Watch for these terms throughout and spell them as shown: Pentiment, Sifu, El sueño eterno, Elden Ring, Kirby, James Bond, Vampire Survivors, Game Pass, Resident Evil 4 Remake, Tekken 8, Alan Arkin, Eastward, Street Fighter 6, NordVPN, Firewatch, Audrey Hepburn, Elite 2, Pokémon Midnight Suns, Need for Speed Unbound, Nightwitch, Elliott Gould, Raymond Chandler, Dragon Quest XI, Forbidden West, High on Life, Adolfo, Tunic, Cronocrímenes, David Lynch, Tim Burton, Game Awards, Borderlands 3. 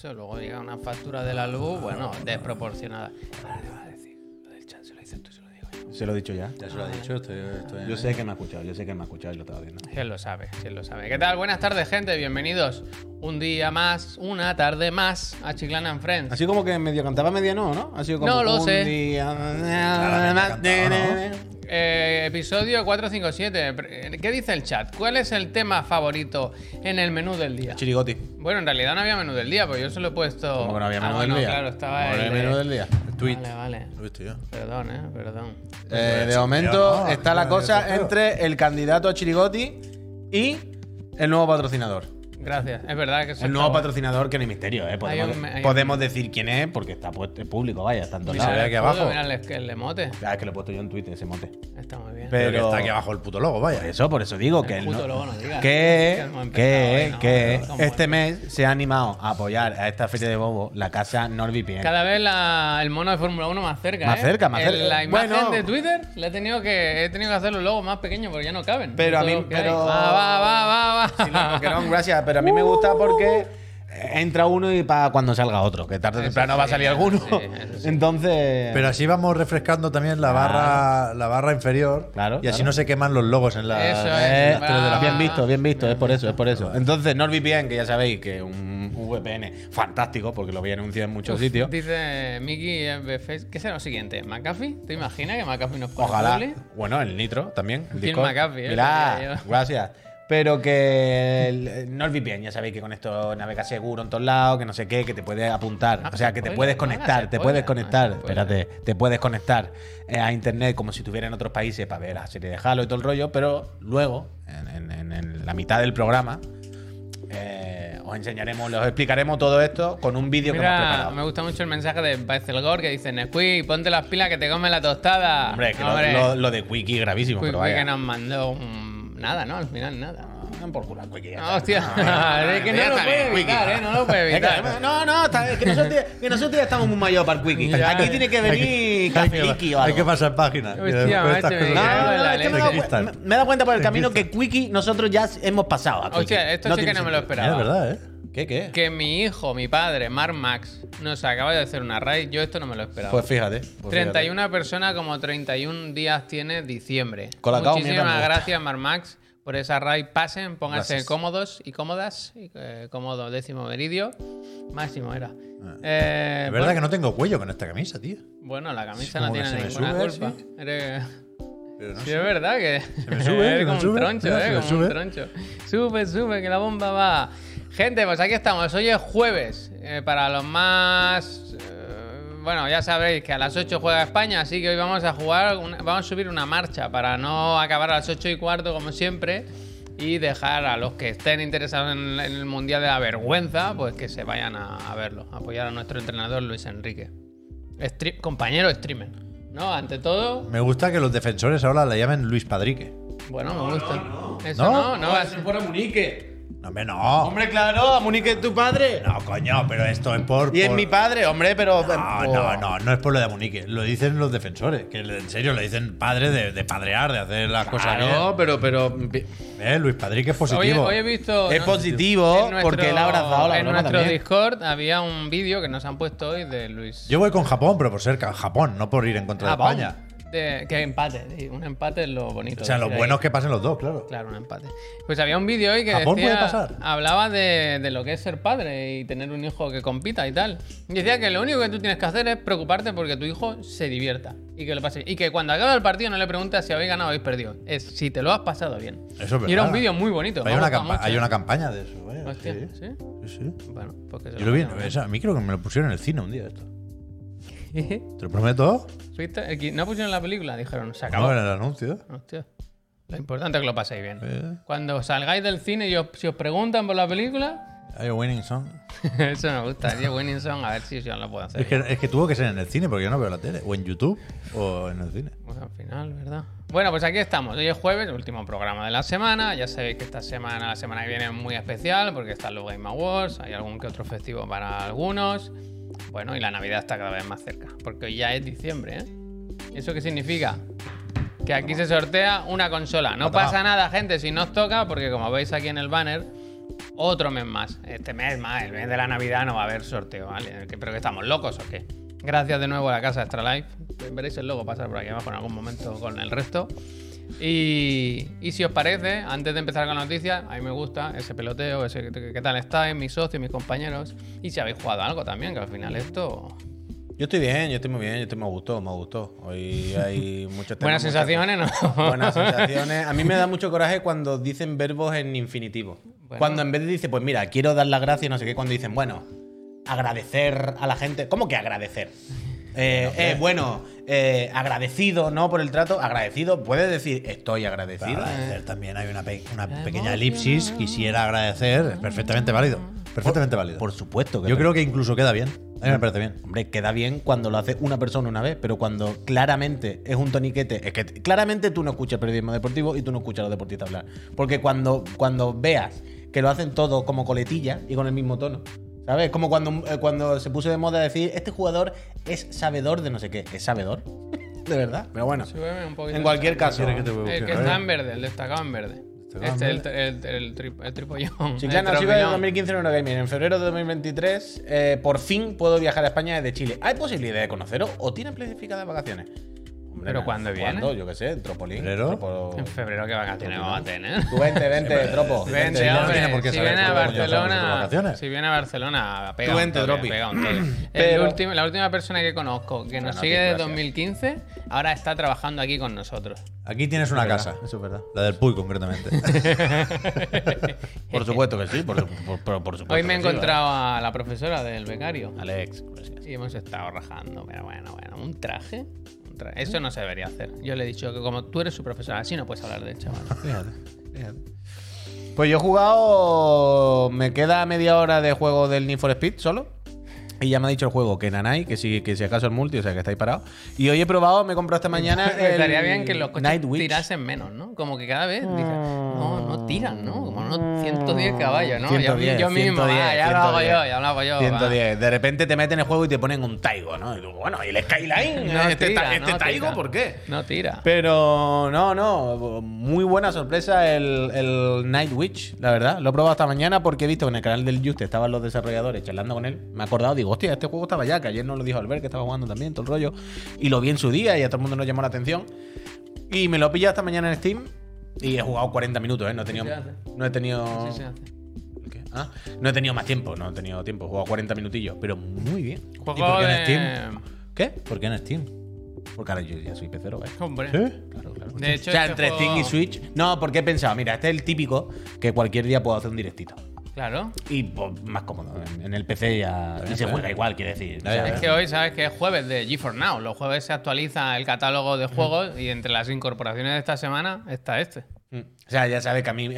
eso, luego llega una factura de la luz, bueno, desproporcionada. Ahora le vas a decir, lo del chat se lo dices tú, se lo digo yo. ¿Se lo he dicho ya? Ya se lo he dicho, estoy... Yo sé que me ha escuchado, y lo estaba viendo. Él lo sabe, él lo sabe. ¿Qué tal? Buenas tardes, gente, bienvenidos un día más, una tarde más a Chiclana Friends. Así como que medio cantaba, medio no, ¿no? Así como no, lo sé. Episodio 457. ¿Qué dice el chat? ¿Cuál es el tema favorito en el menú del día? Chirigoti. Bueno, en realidad no había menú del día, porque yo se lo he puesto. ¿Cómo que no había menú del día? Claro, estaba el menú del día. El tweet. Vale. Lo he visto yo. Perdón, perdón. De momento está la cosa entre el candidato a Chirigoti y el nuevo patrocinador. Gracias, es verdad que el nuevo patrocinador, que no hay misterio, podemos decir quién es, porque está puesto público, vaya, está en todos lados. Aquí abajo. Mira el emote. Ah, es que lo he puesto yo en Twitter, ese emote. Está muy bien. Pero que está aquí abajo el puto logo, vaya. Por eso digo que el puto logo no diga. Que este mes se ha animado a apoyar a esta feria de bobo la casa NordVPN. Cada vez el mono de Fórmula 1 más cerca, Más cerca. La imagen de Twitter la he tenido que hacer los logos más pequeños porque ya no caben. Pero a mí, gracias. Pero a mí me gusta porque entra uno y para cuando salga otro, que tarde o temprano va a salir alguno. Sí. Entonces… Pero así vamos refrescando también la barra inferior, y así no se queman los logos en la… Eso es. Bien visto, es por eso. Entonces, NordVPN, que ya sabéis que es un VPN fantástico, porque lo voy a anunciar en muchos sitios. Dice Mickey, ¿qué será lo siguiente? ¿McAfee? ¿Te imaginas que McAfee nos puede darle? Bueno, el Nitro también. El McAfee. Mirá, gracias. Pero que NordVPN, ya sabéis que con esto navegas seguro en todos lados, que no sé qué, que te puedes apuntar. O sea, que te puedes conectar a internet como si estuviera en otros países para ver la serie de Halo y todo el rollo, pero luego, en la mitad del programa, os explicaremos todo esto con un vídeo que hemos preparado. Me gusta mucho el mensaje de Bazelgor, que dice: Nesquik, ponte las pilas que te come la tostada. Hombre, que lo de Quickie es gravísimo. Pero vaya. Que nos mandó nada, ¿no? Al final, nada. No, por culo, Quickie. Hostia. Es que no lo puede evitar, ¿eh? No lo puede evitar. No, es que nosotros ya estamos muy mayores para el Quickie. Aquí tiene que venir Quickie o algo. Hay que pasar páginas. Me he dado cuenta por el camino que Quickie nosotros ya hemos pasado. Hostia, esto sí que no me lo esperaba. Es verdad, ¿eh? ¿Qué? Que mi hijo, mi padre, Mark Max, nos acaba de hacer una raid. Yo esto no me lo esperaba. Pues fíjate. 31 personas, como 31 días tiene diciembre. Muchísimas gracias, Mark Max, por esa raid. Pasen, pónganse cómodos y cómodas. Cómodo, 10º meridio. Máximo era. Es verdad que no tengo cuello con esta camisa, tío. Bueno, la camisa no tiene ninguna culpa. Sí. Sí, es verdad que se me sube. Como un troncho. Sube, que la bomba va. Gente, pues aquí estamos. Hoy es jueves. Para los más... bueno, ya sabréis que a las 8 juega España, así que hoy vamos a jugar... Vamos a subir una marcha para no acabar a las 8:15 como siempre y dejar a los que estén interesados en el Mundial de la Vergüenza, pues que se vayan a verlo. A apoyar a nuestro entrenador Luis Enrique. Compañero streamer, ¿no? Ante todo... Me gusta que los defensores ahora le llamen Luis Padrique. Bueno, me gusta. Eso fuera Munique. No. Hombre, claro, Munique es tu padre. No, coño, pero esto es por… Y es mi padre, hombre, pero… No es por lo de Munique. Lo dicen los defensores. Que en serio, le dicen padre de padrear, de hacer las cosas bien. No, pero… Luis Padrique es positivo. Hoy he visto… Es positivo porque él ha abrazado la broma. En nuestro Discord había un vídeo que nos han puesto hoy de Luis… Yo voy con Japón, pero por ser Japón, no por ir en contra de España. Que empate. Un empate es lo bonito. O sea, lo bueno es que pasen los dos, claro. Claro, un empate. Pues había un vídeo hoy que hablaba de lo que es ser padre y tener un hijo que compita y tal. Y decía que lo único que tú tienes que hacer es preocuparte porque tu hijo se divierta y que lo pase. Y que cuando acaba el partido no le preguntas si habéis ganado o habéis perdido. Es si te lo has pasado bien. Eso es verdad. Y era un vídeo muy bonito. Hay una campaña de eso. Vaya. Hostia, ¿sí? Bueno, porque yo lo vi. A mí creo que me lo pusieron en el cine un día esto. ¿Te lo prometo? No pusieron la película, dijeron, se acabó. No, era el anuncio. Hostia. Lo importante es que lo paséis bien. Cuando salgáis del cine y si os preguntan por la película… ¿Hay un Winning Song? Eso me gusta, tío. Winning Song, a ver si yo no lo puedo hacer. Es que tuvo que ser en el cine porque yo no veo la tele. O en YouTube o en el cine. Bueno, al final, ¿verdad? Bueno, pues aquí estamos. Hoy es jueves, el último programa de la semana. Ya sabéis que esta semana, la semana que viene es muy especial porque están los Game Awards. Hay algún que otro festivo para algunos. Bueno, y la Navidad está cada vez más cerca, porque hoy ya es diciembre, ¿eh? ¿Eso qué significa? Que aquí se sortea una consola. No pasa nada, gente, si no os toca, porque como veis aquí en el banner, Otro mes más. Este mes más, el mes de la Navidad, no va a haber sorteo, ¿vale? ¿Pero que estamos locos o qué? Gracias de nuevo a la casa Xtralife. Veréis el logo pasar por aquí abajo en algún momento con el resto. Y si os parece, antes de empezar con las noticias, a mí me gusta ese peloteo, ese qué tal estáis, mis socios, mis compañeros. Y si habéis jugado algo también, que al final esto... Yo estoy bien, yo estoy muy bien, yo estoy, me gustó. Hoy hay muchos temas. Buenas sensaciones, ¿no? Buenas sensaciones. A mí me da mucho coraje cuando dicen verbos en infinitivo. Bueno. Cuando en vez de dice, pues mira, quiero dar las gracias, no sé qué, cuando dicen, bueno, agradecer a la gente. ¿Cómo que agradecer? Agradecido, ¿no? Por el trato. Agradecido, puedes decir estoy agradecido. Para agradecer también hay una pequeña elipsis. Quisiera agradecer. Perfectamente válido. Perfectamente válido. Por supuesto que yo creo que incluso queda bien. A mí me parece bien. Hombre, queda bien cuando lo hace una persona una vez, pero cuando claramente es un toniquete. Es que claramente tú no escuchas periodismo deportivo y tú no escuchas a los deportistas hablar. Porque cuando veas que lo hacen todo como coletilla y con el mismo tono. ¿Sabes? Como cuando se puso de moda decir este jugador es sabedor de no sé qué. ¿Es sabedor? De verdad. Pero bueno, en cualquier caso. El que está en verde, el destacado en verde. Este es el tripollón. Chiclana Friends 2015 en Eurogamer. En febrero de 2023, por fin puedo viajar a España desde Chile. ¿Hay posibilidad de conoceros o tienen planificadas vacaciones? Hombre, ¿pero cuándo viene? Yo qué sé, Tropolín. ¿En febrero qué vacaciones vamos a tener? Tú vente, Tropo. Vente, hombre. Si viene a Barcelona, pega un toque. La última persona que conozco que nos sigue desde 2015, ahora está trabajando aquí con nosotros. Aquí tienes una casa. Eso es verdad. La del Puy, concretamente. Por supuesto que sí, por supuesto. Hoy me he encontrado a la profesora del becario. Alex. Y hemos estado rajando, pero bueno. ¿Un traje? Eso no se debería hacer. Yo le he dicho que como tú eres su profesor, así no puedes hablar del chaval. Fíjate. Pues yo he jugado... Me queda media hora de juego del Need for Speed solo. Y ya me ha dicho el juego que nanai, que sí, que si acaso el multi, o sea que estáis parados. Y hoy he probado, me he comprado esta mañana el Estaría bien que los coches Nightwitch tirasen menos, ¿no? Como que cada vez dicen, no tiran, ¿no? Como no 110 caballos, ¿no? 110, yo mismo, 110, ya lo hago yo. 110. Va. De repente te meten en el juego y te ponen un Taigo, ¿no? Y tú, bueno, ¿y el Skyline? ¿Este Taigo por qué? No tira. Pero no. Muy buena sorpresa el Nightwitch, la verdad. Lo he probado esta mañana porque he visto que en el canal del Just estaban los desarrolladores charlando con él. Me he acordado, digo, hostia, este juego estaba ya, que ayer nos lo dijo Albert, que estaba jugando también, todo el rollo. Y lo vi en su día y a todo el mundo nos llamó la atención. Y me lo pillé esta mañana en Steam y he jugado 40 minutos, ¿eh? No he tenido... Sí se hace. ¿Qué? Ah, no he tenido tiempo. He jugado 40 minutillos, pero muy bien. ¿Juego ¿Y por qué en Steam? ¿Qué? ¿Por qué en Steam? Porque ahora yo ya soy pecero, ¿eh? Hombre. ¿Sí? Claro. De hecho, o sea, entre Steam y Switch... No, porque he pensado, mira, este es el típico que cualquier día puedo hacer un directito. Claro. Y pues, más cómodo. En el PC ya sí, se juega igual, quiere decir. O sea, es que hoy, ¿sabes? Que es jueves de GeForce Now. Los jueves se actualiza el catálogo de juegos y entre las incorporaciones de esta semana está este. O sea, ya sabes que a mí,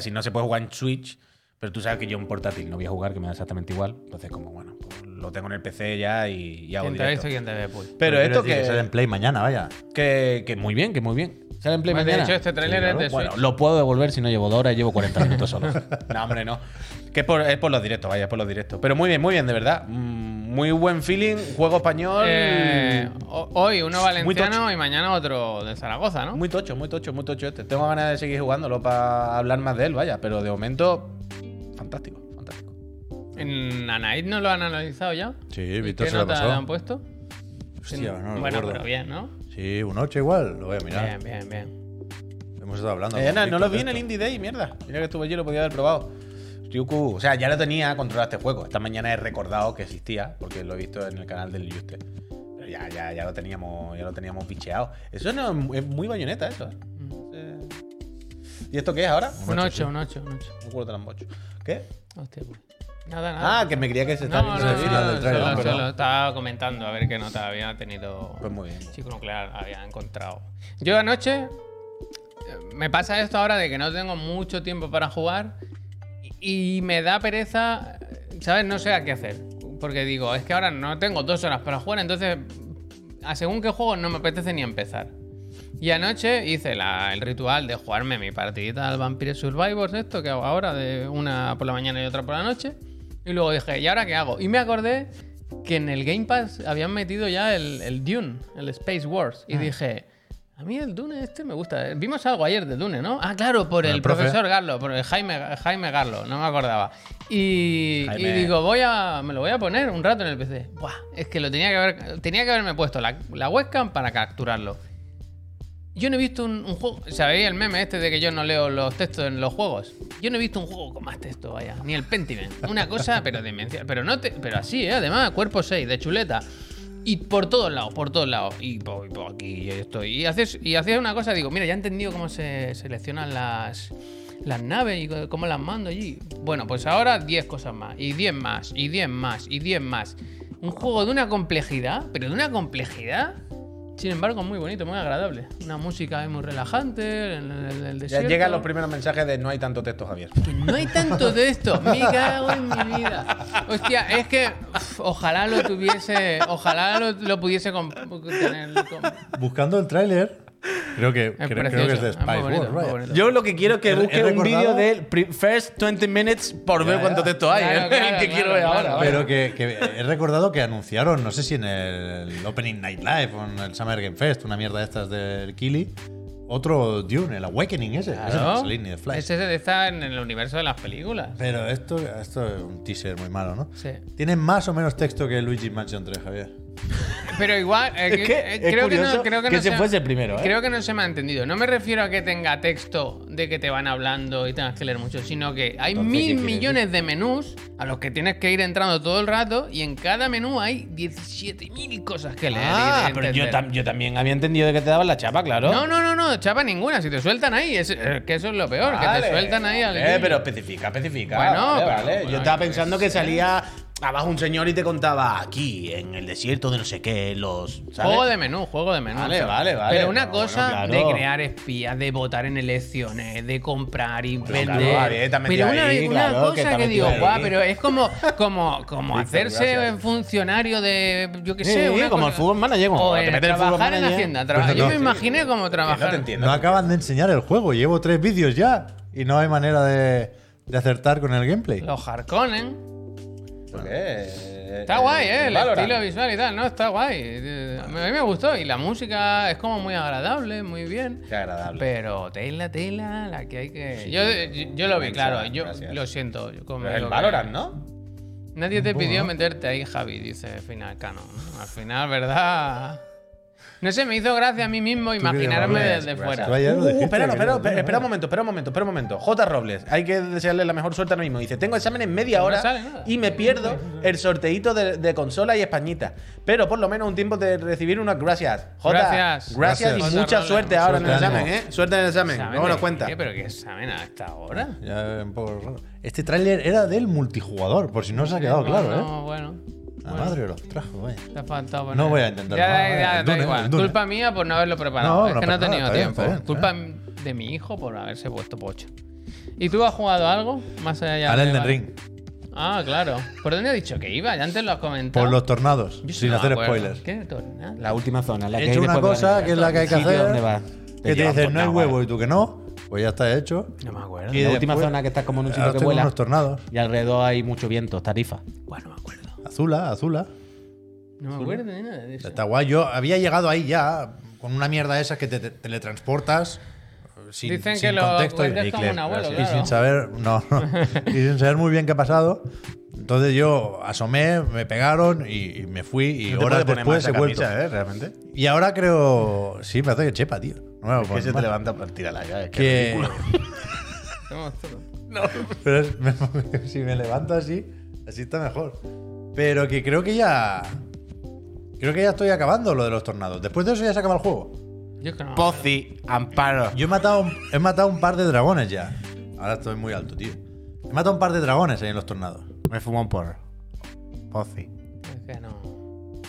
si no se puede jugar en Switch, pero tú sabes que yo en portátil no voy a jugar, que me da exactamente igual. Entonces, como bueno, pues, lo tengo en el PC ya y hago directo. ¿Quién te ha visto? ¿Quién te ve? Pero esto que sale en Play mañana, vaya. Que muy bien. ¿Sale en Play mañana? De hecho, este tráiler es de Switch. Bueno, lo puedo devolver si no llevo 2 horas y llevo 40 minutos solo. No, hombre, no. Que es por los directos, vaya, es por los directos. Pero muy bien, de verdad. Muy buen feeling, juego español. Hoy uno valenciano y mañana otro de Zaragoza, ¿no? Muy tocho este. Tengo ganas de seguir jugándolo para hablar más de él, vaya. Pero de momento, fantástico. ¿En Anaid no lo han analizado ya? Sí, Víctor se lo pasó. ¿Qué nota le han puesto? Hostia, no lo recuerdo. Pero bien, ¿no? Sí, un 8 igual, lo voy a mirar. Bien. Hemos estado hablando. No lo vi en el Indie Day, mierda. Mira que estuve allí, lo podía haber probado. Ryuku, o sea, ya lo tenía controlado este juego. Esta mañana he recordado que existía, porque lo he visto en el canal del Juste. Pero ya lo teníamos picheado. Eso no es muy bayoneta, eso. ¿Y esto qué es ahora? Un 8. Un culo de lambocho. ¿Qué? Hostia, pues. Nada. Ah, que me creía que se estaba... No, estaba comentando a ver qué nota había tenido... Pues muy bien. Chico Nuclear había encontrado. Yo anoche... Me pasa esto ahora de que no tengo mucho tiempo para jugar y me da pereza, ¿sabes? No sé a qué hacer. Porque digo, es que ahora no tengo 2 horas para jugar, entonces a según qué juego no me apetece ni empezar. Y anoche hice el ritual de jugarme mi partidita al Vampire Survivors, esto que hago ahora, de una por la mañana y otra por la noche. Y luego dije, ¿y ahora qué hago? Y me acordé que en el Game Pass habían metido ya el Dune, el Space Wars. Y dije, A mí el Dune este me gusta. Vimos algo ayer de Dune, ¿no? Ah, claro, por el profesor Garlo, por el Jaime Garlo, no me acordaba. Y digo, me lo voy a poner un rato en el PC. Buah, es que lo tenía que haberme puesto la webcam para capturarlo. Yo no he visto un juego... ¿Sabéis el meme este de que yo no leo los textos en los juegos? Yo no he visto un juego con más texto, vaya. Ni el Pentiment. Una cosa, pero demencial. Pero así, ¿eh? Además, cuerpo 6, de chuleta. Y por todos lados, por todos lados. Y por aquí estoy. Y haces una cosa, digo, mira, ya he entendido cómo se seleccionan las naves y cómo las mando allí. Bueno, pues ahora 10 cosas más. Y 10 más, y 10 más, y 10 más. Un juego de una complejidad, pero de una complejidad... Sin embargo, muy bonito, muy agradable. Una música muy relajante en el desierto. Ya llegan los primeros mensajes de no hay tanto texto, Javier. Que no hay tanto texto. Me cago en mi vida. Hostia, es que ojalá lo tuviese... Ojalá lo pudiese tener... Buscando el tráiler... Creo que es de Spice World. Yo lo que quiero es que busque un vídeo del First 20 Minutes por ver cuánto texto hay. Claro, quiero ver ahora. Pero que he recordado que anunciaron, no sé si en el Opening Night Live o en el Summer Game Fest, una mierda de estas del Kili, otro Dune, el Awakening ese. Claro. Ese está en el universo de las películas. Pero esto es un teaser muy malo, ¿no? Sí. Tiene más o menos texto que Luigi's Mansion 3, Javier. Pero igual, creo que no se me ha entendido. No me refiero a que tenga texto de que te van hablando y tengas que leer mucho, sino que hay millones de menús a los que tienes que ir entrando todo el rato y en cada menú hay 17.000 cosas que leer. Ah, pero yo también había entendido de que te daban la chapa, claro. No, chapa ninguna. Si te sueltan ahí, es que eso es lo peor, vale, que te sueltan ahí al guillo. Pero especifica. Bueno, vale. Yo estaba pensando que salía... Abajo un señor y te contaba aquí, en el desierto de no sé qué, los... ¿sabes? Juego de menú. Vale. Pero una cosa de crear espías, de votar en elecciones, de comprar y vender... Claro, pero una cosa que digo, guau, pero es como hacerse funcionario de... Yo qué sé, como el fútbol manager. O trabajar en Hacienda. Yo me imaginé como trabajar. No te entiendo. No acaban de enseñar el juego. Llevo 3 vídeos ya y no hay manera de acertar con el gameplay. Los Harkonnen... Está guay, el estilo visual y tal, ¿no? Está guay. A mí me gustó. Y la música es como muy agradable, muy bien. Qué agradable. Pero tela, la que hay que... Sí, yo lo vi, claro. Gracias. Yo lo siento. El Valorant, ¿no? Nadie te pidió meterte ahí, Javi, dice Final Canon. Al final, ¿verdad? No sé, me hizo gracia a mí mismo imaginarme desde fuera. Espera un momento. J. Robles, hay que desearle la mejor suerte ahora mismo. Dice, tengo examen en media hora y me pierdo el sorteíto de consola y españita. Pero por lo menos un tiempo de recibir unas gracias. J. Gracias y mucha suerte ahora en el examen, ¿eh? Suerte en el examen. Luego nos cuenta. ¿Pero qué examen a esta hora? Ya un poco raro. Este tráiler era del multijugador, por si no os ha quedado claro, ¿eh? No, bueno. La madre los trajo, güey. Te ha faltado poner. No voy a intentar. Ya, da igual. Culpa mía por no haberlo preparado. No, es que no he tenido tiempo. Bien, culpa de mi hijo por haberse puesto pocho. ¿Y tú has jugado algo más allá de Elden Ring? Ah, claro. ¿Por dónde he dicho que iba? Ya antes lo has comentado. Por los tornados, sin hacer spoilers. ¿Qué tornado? La última zona. La he hecho una cosa que es la que hay que hacer. Que te dicen no hay huevo y tú que no. Pues ya está hecho. No me acuerdo. Y la última zona que estás como en un sitio que vuela. Unos tornados. Y alrededor hay mucho viento, Tarifa. Bueno, no me acuerdo. Azula. No me acuerdo de nada de eso. Está guay. Yo había llegado ahí ya con una mierda esa que te teletransportas sin contexto y como un abuelo, claro. Y sin saber, y sin saber muy bien qué ha pasado. Entonces yo asomé, me pegaron y me fui y horas después he vuelto. Realmente. Y ahora creo, sí, me hace que chepa, tío. No, es que se te levanta para tirar la llave, que es ridículo. No, pero si me levanto así está mejor. Pero que creo que ya estoy acabando lo de los tornados. Después de eso ya se acaba el juego. Yo creo. Pozzi, Amparo. Yo he matado un par de dragones ya. Ahora estoy muy alto, tío. He matado un par de dragones ahí en los tornados. Me fumó un porro. Pozzi. Es que no.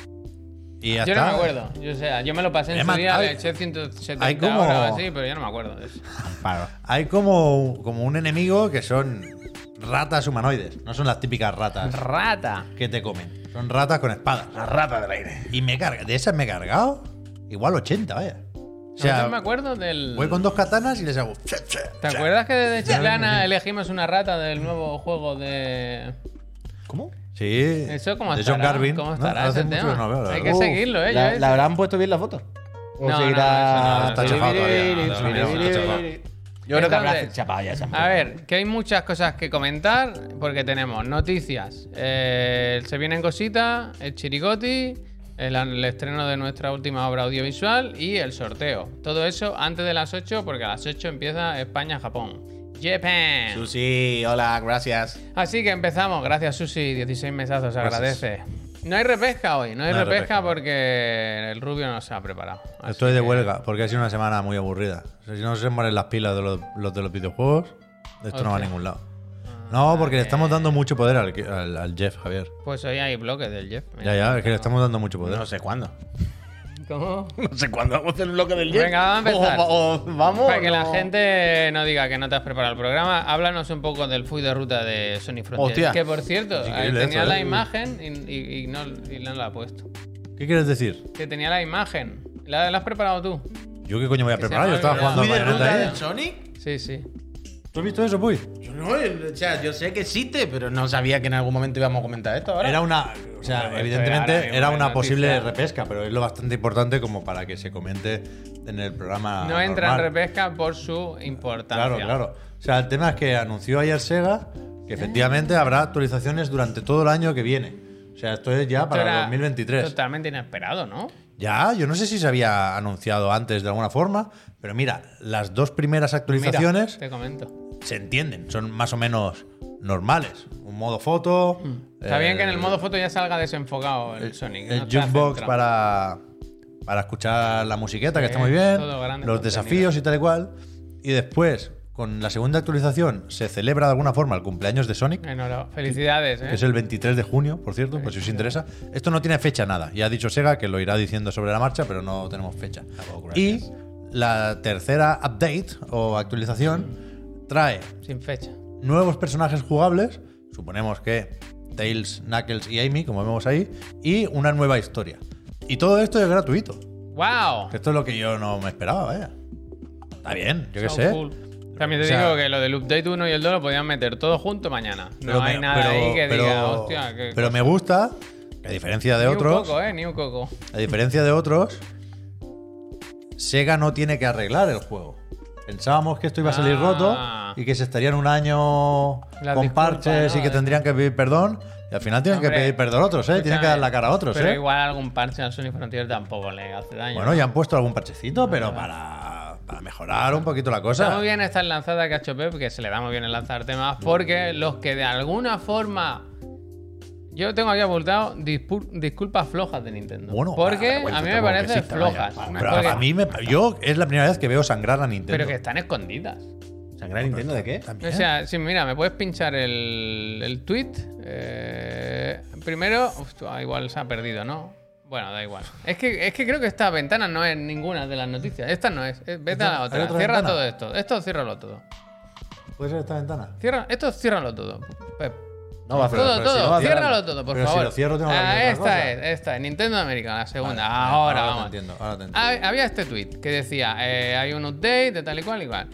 Y yo no me acuerdo. Yo me lo pasé en su día, le eché 170 horas o así, pero yo no me acuerdo de eso. Amparo. Hay como un enemigo que son... ratas humanoides, no son las típicas ratas. Rata. Que te comen. Son ratas con espadas. La rata del aire. Y de esas me he cargado igual 80, vaya. O sea, no me acuerdo del... Voy con 2 katanas y les hago... ¿Te acuerdas que desde Chiclana elegimos una rata del nuevo juego de... ¿Cómo? Sí. Eso como estará. De John Garvin. ¿Cómo estará ese tema? No veo, Hay que seguirlo, ¿eh? La habrán puesto bien la foto. No, está chafado todavía. Yo creo que habrá chapado ya. A ver, que hay muchas cosas que comentar, porque tenemos noticias. Se vienen cositas, el chirigoti, el estreno de nuestra última obra audiovisual y el sorteo. Todo eso antes de las 8, porque a las 8 empieza España-Japón. Japan. Susi, hola, gracias. Así que empezamos. Gracias, Susi. 16 mesazos, agradece. No hay repesca hoy, no hay repesca porque el Rubio no se ha preparado. Estoy de huelga porque ha sido una semana muy aburrida. O sea, si no se mueren las pilas de los videojuegos, esto no va a ningún lado. No, porque le estamos dando mucho poder al Jeff, Javier. Pues hoy hay bloques del Jeff. Mira, ya, es que le estamos dando mucho poder. No sé cuándo. ¿Cómo? No sé cuándo vamos a hacer el bloque del Jeff. Venga, vamos a empezar. ¿Vamos? Para que la gente no diga que no te has preparado el programa, háblanos un poco del full de ruta de Sonic Frontiers. Hostia. Que, por cierto, tenía esto, la imagen y no la ha puesto. ¿Qué quieres decir? Que tenía la imagen. ¿La has preparado tú? ¿Yo qué coño voy a preparar? Yo estaba jugando a la ruta del Sonic. Sí, sí. ¿Tú has visto eso, Puy? Yo no, o sea, yo sé que existe, pero no sabía que en algún momento íbamos a comentar esto ahora. Era una, o sea, bueno, evidentemente era una posible repesca, pero es lo bastante importante como para que se comente en el programa. No entra en repesca por su importancia. Claro, claro. O sea, el tema es que anunció ayer Sega que efectivamente habrá actualizaciones durante todo el año que viene. O sea, esto es ya para 2023. Totalmente inesperado, ¿no? Ya, yo no sé si se había anunciado antes de alguna forma, pero mira, las dos primeras actualizaciones se entienden, son más o menos normales. Un modo foto… Está bien que en el modo foto ya salga desenfocado el Sonic. El jukebox para escuchar la musiqueta, que está muy bien, los desafíos y tal y cual. Y después, con la segunda actualización, se celebra de alguna forma el cumpleaños de Sonic. Felicidades, que es el 23 de junio, por cierto, por si os interesa. Esto no tiene fecha nada. Ya ha dicho Sega que lo irá diciendo sobre la marcha, pero no tenemos fecha. Y la tercera update o actualización… trae sin fecha nuevos personajes jugables, suponemos que Tails, Knuckles y Amy, como vemos ahí, y una nueva historia. Y todo esto es gratuito. ¡Wow! Esto es lo que yo no me esperaba, vaya. Está bien, yo qué sé. Cool. También te digo que lo del update 1 y el 2 lo podían meter todo junto mañana. No hay nada ahí que diga, hostia, qué cosa. Me gusta, a diferencia de otros… Ni un coco. A diferencia de otros, Sega no tiene que arreglar el juego. Pensábamos que esto iba a salir roto y que se estarían un año con parches y que tendrían que pedir perdón. Y al final tienen que pedir perdón a otros, ¿eh? Tienen que dar la cara a otros, pero igual algún parche al Sonic Frontiers tampoco le hace daño. Bueno, ya han puesto algún parchecito, pero para mejorar un poquito la cosa. Está muy bien esta lanzada que ha hecho Pep, que se le da muy bien el lanzar temas, porque los que de alguna forma… Yo tengo aquí apuntado disculpas flojas de Nintendo. Bueno, porque a mí me parecen flojas. Pero a mí yo es la primera vez que veo sangrar a Nintendo. Pero que están escondidas. ¿Sangrar a Nintendo de qué? ¿También? O sea, sí, mira, me puedes pinchar el tweet. Primero, igual se ha perdido, ¿no? Bueno, da igual. Es que creo que esta ventana no es ninguna de las noticias. Esta no es. Vete a la otra. Cierra ventana? Todo esto. Esto ciérralo todo. ¿Puede ser esta ventana? Esto ciérralo todo. No va a hacerlo, todo, ciérralo todo, por favor. Si lo cierro, tengo esta es Nintendo América, la segunda. Ahora te entiendo. Había este tweet que decía, hay un update de tal y cual, igual.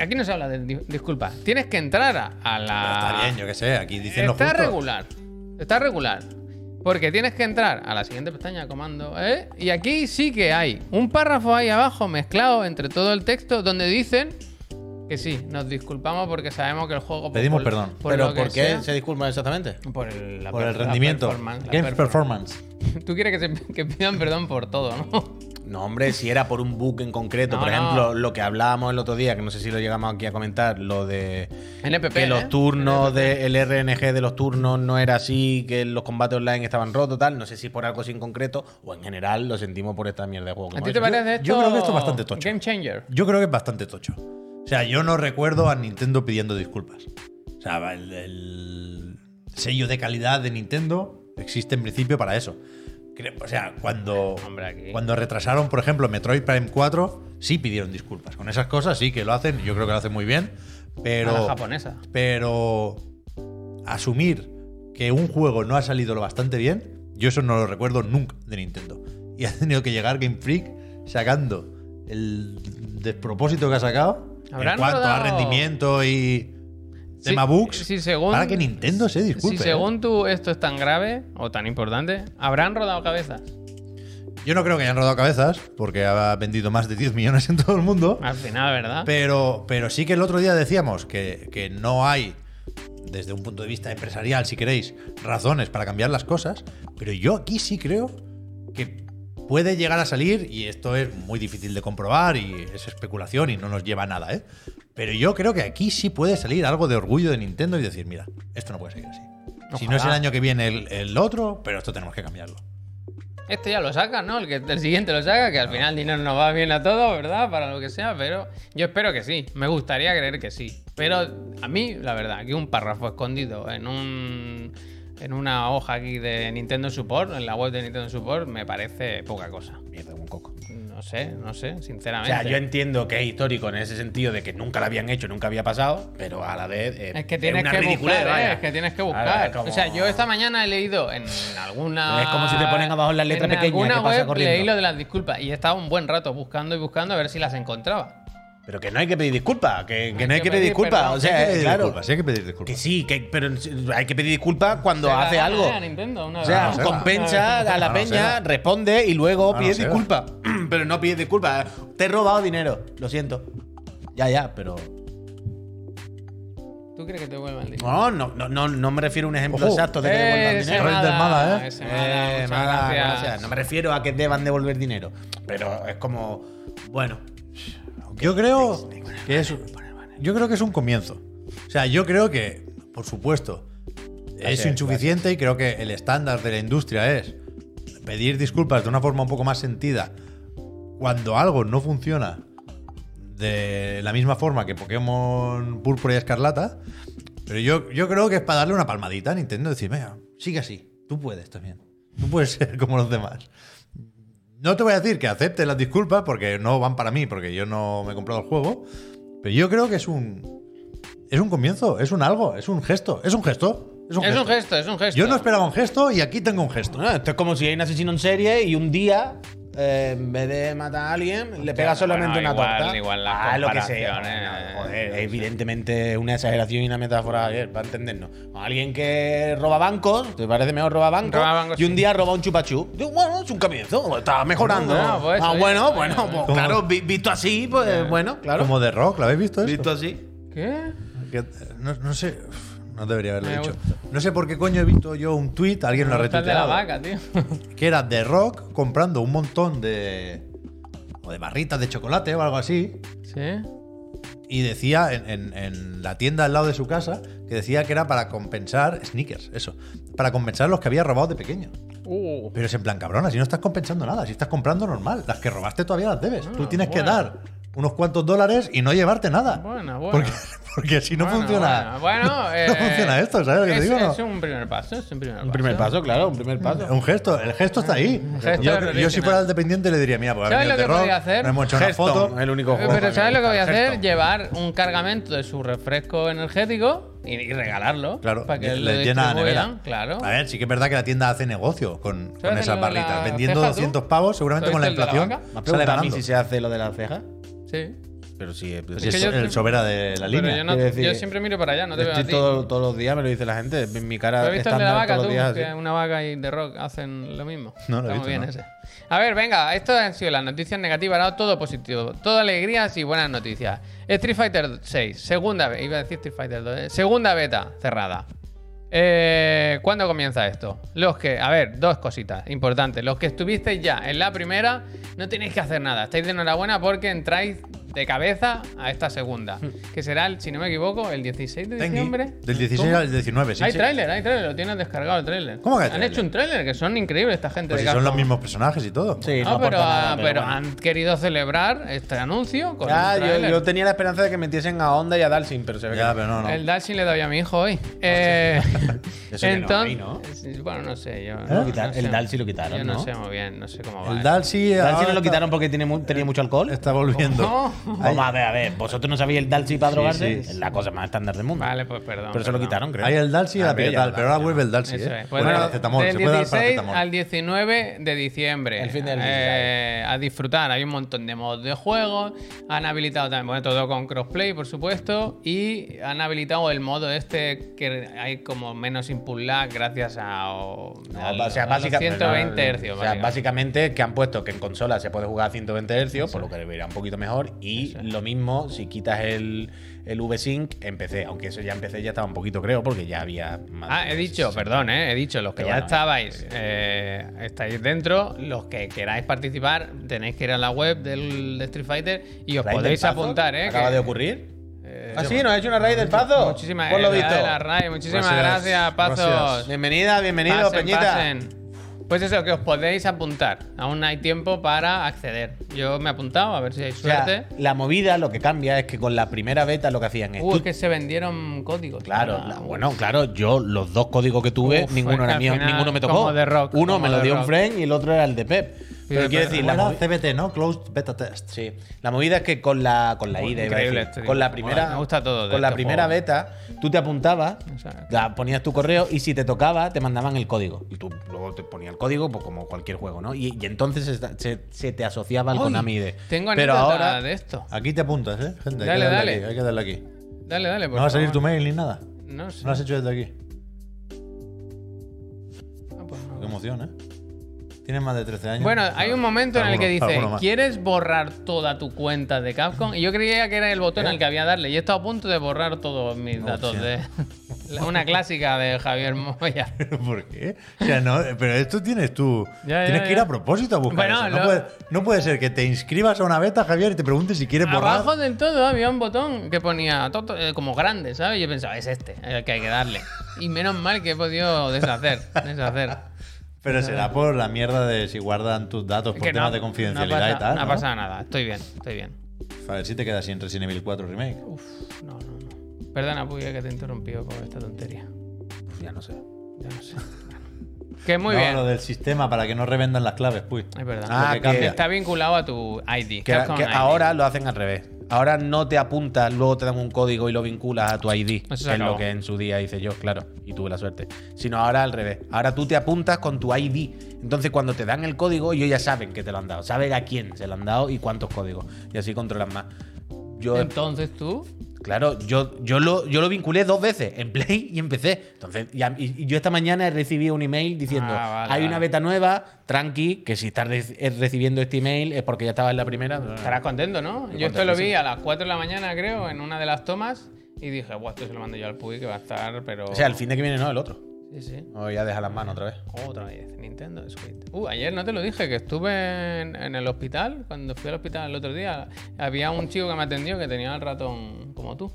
Aquí no se habla de disculpas. Tienes que entrar a la… Pero está bien, yo qué sé, aquí dicen lo justo. Está regular. Porque tienes que entrar a la siguiente pestaña de comando, ¿eh? Y aquí sí que hay un párrafo ahí abajo mezclado entre todo el texto donde dicen… Que sí, nos disculpamos porque sabemos que el juego… Pedimos perdón. ¿Pero por qué se disculpan exactamente? Por el rendimiento. Game performance. Tú quieres que pidan perdón por todo, ¿no? No, hombre, si era por un bug en concreto. No, por ejemplo, lo que hablábamos el otro día, que no sé si lo llegamos aquí a comentar, lo de… NPP, que los turnos… El RNG de los turnos no era así, que los combates online estaban rotos, tal. No sé si por algo así en concreto o en general lo sentimos por esta mierda de juego. ¿A ti te parece esto? Yo creo que esto es bastante tocho. Game changer. Yo creo que es bastante tocho. O sea, yo no recuerdo a Nintendo pidiendo disculpas. O sea, el sello de calidad de Nintendo existe en principio para eso. O sea, cuando retrasaron, por ejemplo, Metroid Prime 4, sí pidieron disculpas. Con esas cosas sí que lo hacen, yo creo que lo hacen muy bien. Pero, a la japonesa. Pero asumir que un juego no ha salido lo bastante bien, yo eso no lo recuerdo nunca de Nintendo. Y ha tenido que llegar Game Freak sacando el despropósito que ha sacado. En cuanto a rendimiento y tema bugs, para que Nintendo se disculpe. Si según tú esto es tan grave o tan importante, ¿habrán rodado cabezas? Yo no creo que hayan rodado cabezas, porque ha vendido más de 10 millones en todo el mundo. Al final, ¿verdad? Pero sí que el otro día decíamos que no hay, desde un punto de vista empresarial, si queréis, razones para cambiar las cosas. Pero yo aquí sí creo que puede llegar a salir, y esto es muy difícil de comprobar y es especulación y no nos lleva a nada, ¿eh? Pero yo creo que aquí sí puede salir algo de orgullo de Nintendo y decir, mira, esto no puede seguir así. Ojalá. Si no es el año que viene el otro, pero esto tenemos que cambiarlo. Este ya lo sacan, ¿no? El siguiente lo saca, que al final el dinero nos va bien a todos, ¿verdad? Para lo que sea, pero yo espero que sí. Me gustaría creer que sí. Pero a mí, la verdad, que un párrafo escondido en una hoja aquí de Nintendo Support, en la web de Nintendo Support, me parece poca cosa. Mierda, un coco. No sé, sinceramente. O sea, yo entiendo que es histórico en ese sentido de que nunca lo habían hecho, nunca había pasado, pero a la vez es que tienes que buscar, es que tienes que buscar. Como... O sea, yo esta mañana he leído en alguna... Es como si te ponen abajo las letras pequeñas. En alguna web leí lo de las disculpas y he estado un buen rato buscando y buscando a ver si las encontraba. Pero que no hay que pedir disculpas, que no hay que pedir disculpas. O sea, claro. Sí, hay que pedir disculpas. Que sí, pero hay que pedir disculpas cuando hace algo. O sea, compensa a la peña, responde y luego pide disculpas. Pero no pides disculpas. Te he robado dinero, lo siento. Ya, pero... ¿Tú crees que te devuelvan el dinero? No me refiero a un ejemplo exacto de que devuelvan dinero. Mala, mala, no me refiero a que deban devolver dinero. Pero es como... Bueno... Yo creo que es un comienzo. O sea, yo creo que, por supuesto, es insuficiente y creo que el estándar de la industria es pedir disculpas de una forma un poco más sentida cuando algo no funciona de la misma forma que Pokémon Púrpura y Escarlata. Pero yo creo que es para darle una palmadita a Nintendo y decir, venga, sigue así, tú puedes también. Tú puedes ser como los demás. No te voy a decir que aceptes las disculpas porque no van para mí, porque yo no me he comprado el juego, pero yo creo que es un comienzo, es un algo, es un gesto. Yo no esperaba un gesto y aquí tengo un gesto. No, esto es como si hay un asesino en serie y un día, en vez de matar a alguien, le pega solamente una torta. Igual lo que sea. Joder, evidentemente una exageración y una metáfora, ayer, para entendernos. Alguien que roba bancos, te parece mejor roba bancos y un día roba un chupachú. Bueno, es un comienzo, está mejorando. Pues, claro, visto así, pues bueno, claro. Como de Rock, ¿lo habéis visto eso? Visto así. ¿Qué? No sé... No debería haberlo dicho. No sé por qué coño he visto yo un tweet, alguien lo ha retuiteado. De la vaca, tío. Que era The Rock comprando un montón de barritas de chocolate o algo así. Sí. Y decía en la tienda al lado de su casa que decía que era para compensar sneakers, eso. Para compensar los que había robado de pequeño. Pero es en plan, cabrona, si no estás compensando nada, si estás comprando normal. Las que robaste todavía las debes. Tú tienes que dar unos cuantos dólares y no llevarte nada. Bueno. Porque si no funciona. No funciona esto, ¿sabes lo que te digo? No? Es un primer paso. Un gesto. El gesto está ahí. Yo si fuera el dependiente le diría, mira, pues ¿sabes lo que voy a hacer? Me hemos hecho una foto. El único juego. Pero ¿sabes lo que voy a hacer? Llevar un cargamento de su refresco energético y regalarlo. Claro, para que les llena la nevera. Claro. A ver, sí que es verdad que la tienda hace negocio con esas barritas. Vendiendo 200 pavos, seguramente con la inflación. ¿Me preguntas a mí si se hace lo de las cejas? Sí. Pero sí, es el sobera de la línea. Yo siempre miro para allá, no te veo a ti. Todos los días me lo dice la gente. En mi cara está la vaca, todos los días, que una vaca y The Rock hacen lo mismo. No lo he visto, bien, no. Ese. A ver, venga, estas han sido las noticias negativas, ahora todo positivo. Todo alegrías y buenas noticias. Street Fighter 6, segunda beta. Iba a decir Street Fighter 2, segunda beta cerrada. ¿Cuándo comienza esto? Dos cositas importantes. Los que estuvisteis ya en la primera, no tenéis que hacer nada. Estáis de enhorabuena porque entráis de cabeza a esta segunda, que será, si no me equivoco, el 16 de diciembre. Del 16 al 19, sí. Hay tráiler, lo tienes descargado el tráiler. ¿Cómo que hay tráiler? Han hecho un tráiler, que son increíbles esta gente. Pues de si son los mismos personajes y todo. Sí, no, pero bueno, han querido celebrar este anuncio con un tráiler. Yo tenía la esperanza de que metiesen a Honda y a Dalsin, pero se ve que no. El Dalsin le doy a mi hijo hoy. Entonces, ¿no? Bueno, no sé. Yo, el Dalsin lo quitaron, yo no sé muy bien, no sé cómo va. El Dalsin no lo quitaron porque tenía mucho alcohol. Está volviendo. Vamos a ver, ¿vosotros no sabéis el Dalsy para drogarse? Sí, sí, sí. Es la cosa más estándar del mundo. Vale, pues perdón. Pero se lo quitaron, creo. Hay el Dalsy y la Pirital, pero ahora vuelve el Dalsy. Del 16 al 19 de diciembre. El fin del 16. A disfrutar. Hay un montón de mods de juegos. Han habilitado también, bueno, todo con crossplay, por supuesto. Y han habilitado el modo este que hay como menos input lag gracias a, a 120 Hz. O sea, básicamente que han puesto que en consola se puede jugar a 120 Hz, por lo que debería un poquito mejor. Y lo mismo si quitas el V-Sync en PC, aunque eso ya en PC ya estaba un poquito, creo, porque ya había más. Ah, he dicho, perdón, he dicho, los que ya estabais, estáis dentro, los que queráis participar, tenéis que ir a la web del de Street Fighter y os podéis apuntar, Acaba de ocurrir. Sí, nos ha hecho una raid del Pazo. Muchísimas gracias. Muchísimas gracias, Pazos. Bienvenida, bienvenido, Peñita. Pues eso, que os podéis apuntar. Aún hay tiempo para acceder. Yo me he apuntado, a ver si hay suerte. O sea, la movida lo que cambia es que con la primera beta lo que hacían es… es que se vendieron códigos. Claro, bueno, claro, yo los dos códigos que tuve, ninguno era mío, ninguno me tocó. Rock, uno me lo dio un friend y el otro era el de Pep. Pero quiero decir, la CBT, ¿no? Closed Beta Test. Sí. La movida es que con la ida, este con la primera, me gusta todo con la primera beta, tú te apuntabas, ponías tu correo y si te tocaba, te mandaban el código. Y tú luego te ponías el código, pues como cualquier juego, ¿no? Y entonces se te asociaba al Konami ID. Tengo anécdota de esto. Aquí te apuntas, gente. Dale, hay que darle aquí. Dale, dale. No va a salir tu mail ni nada. No sé. No lo has hecho desde aquí. Qué emoción, Tienes más de 13 años. Bueno, hay un momento en el que dice, ¿quieres borrar toda tu cuenta de Capcom? Y yo creía que era el botón al que había darle. Y he estado a punto de borrar todos mis datos de… Una clásica de Javier Moya. ¿Por qué? O sea, no, pero esto tienes tú… tienes que ir a propósito a buscar eso. No puede ser que te inscribas a una beta, Javier, y te preguntes si quieres borrar… Abajo del todo había un botón que ponía como grande, ¿sabes? Y yo pensaba, es este el que hay que darle. Y menos mal que he podido deshacer. Pero será por la mierda de si guardan tus datos por temas de confidencialidad y tal. No ha pasado nada, estoy bien. A ver si te quedas sin Resident Evil 4 Remake. Uf, no. Perdona, Puya, que te he interrumpido con esta tontería. Pues ya no sé. Que muy bien. Lo del sistema para que no revendan las claves, pues. Es verdad. Que está vinculado a tu ID. Que ID. Ahora lo hacen al revés. Ahora no te apuntas, luego te dan un código y lo vinculas a tu ID. Eso es lo que en su día hice yo, claro. Y tuve la suerte. Sino ahora al revés. Ahora tú te apuntas con tu ID. Entonces cuando te dan el código, ellos ya saben que te lo han dado. Saben a quién se lo han dado y cuántos códigos. Y así controlan más. Entonces tú… Claro, yo lo vinculé dos veces, en Play y en PC. Entonces, y yo esta mañana he recibido un email diciendo una beta nueva, tranqui, que si estás recibiendo este email es porque ya estabas en la primera. Estarás contento, ¿no? Yo esto lo vi a las 4 de la mañana, creo, en una de las tomas y dije, buah, esto se lo mando yo al Puy, que va a estar, pero… O sea, el fin de que viene no, el otro. Sí. O ya deja las manos otra vez. Otra vez, Nintendo Switch. Ayer no te lo dije, que estuve en el hospital. Cuando fui al hospital el otro día, había un chico que me atendió que tenía el ratón como tú.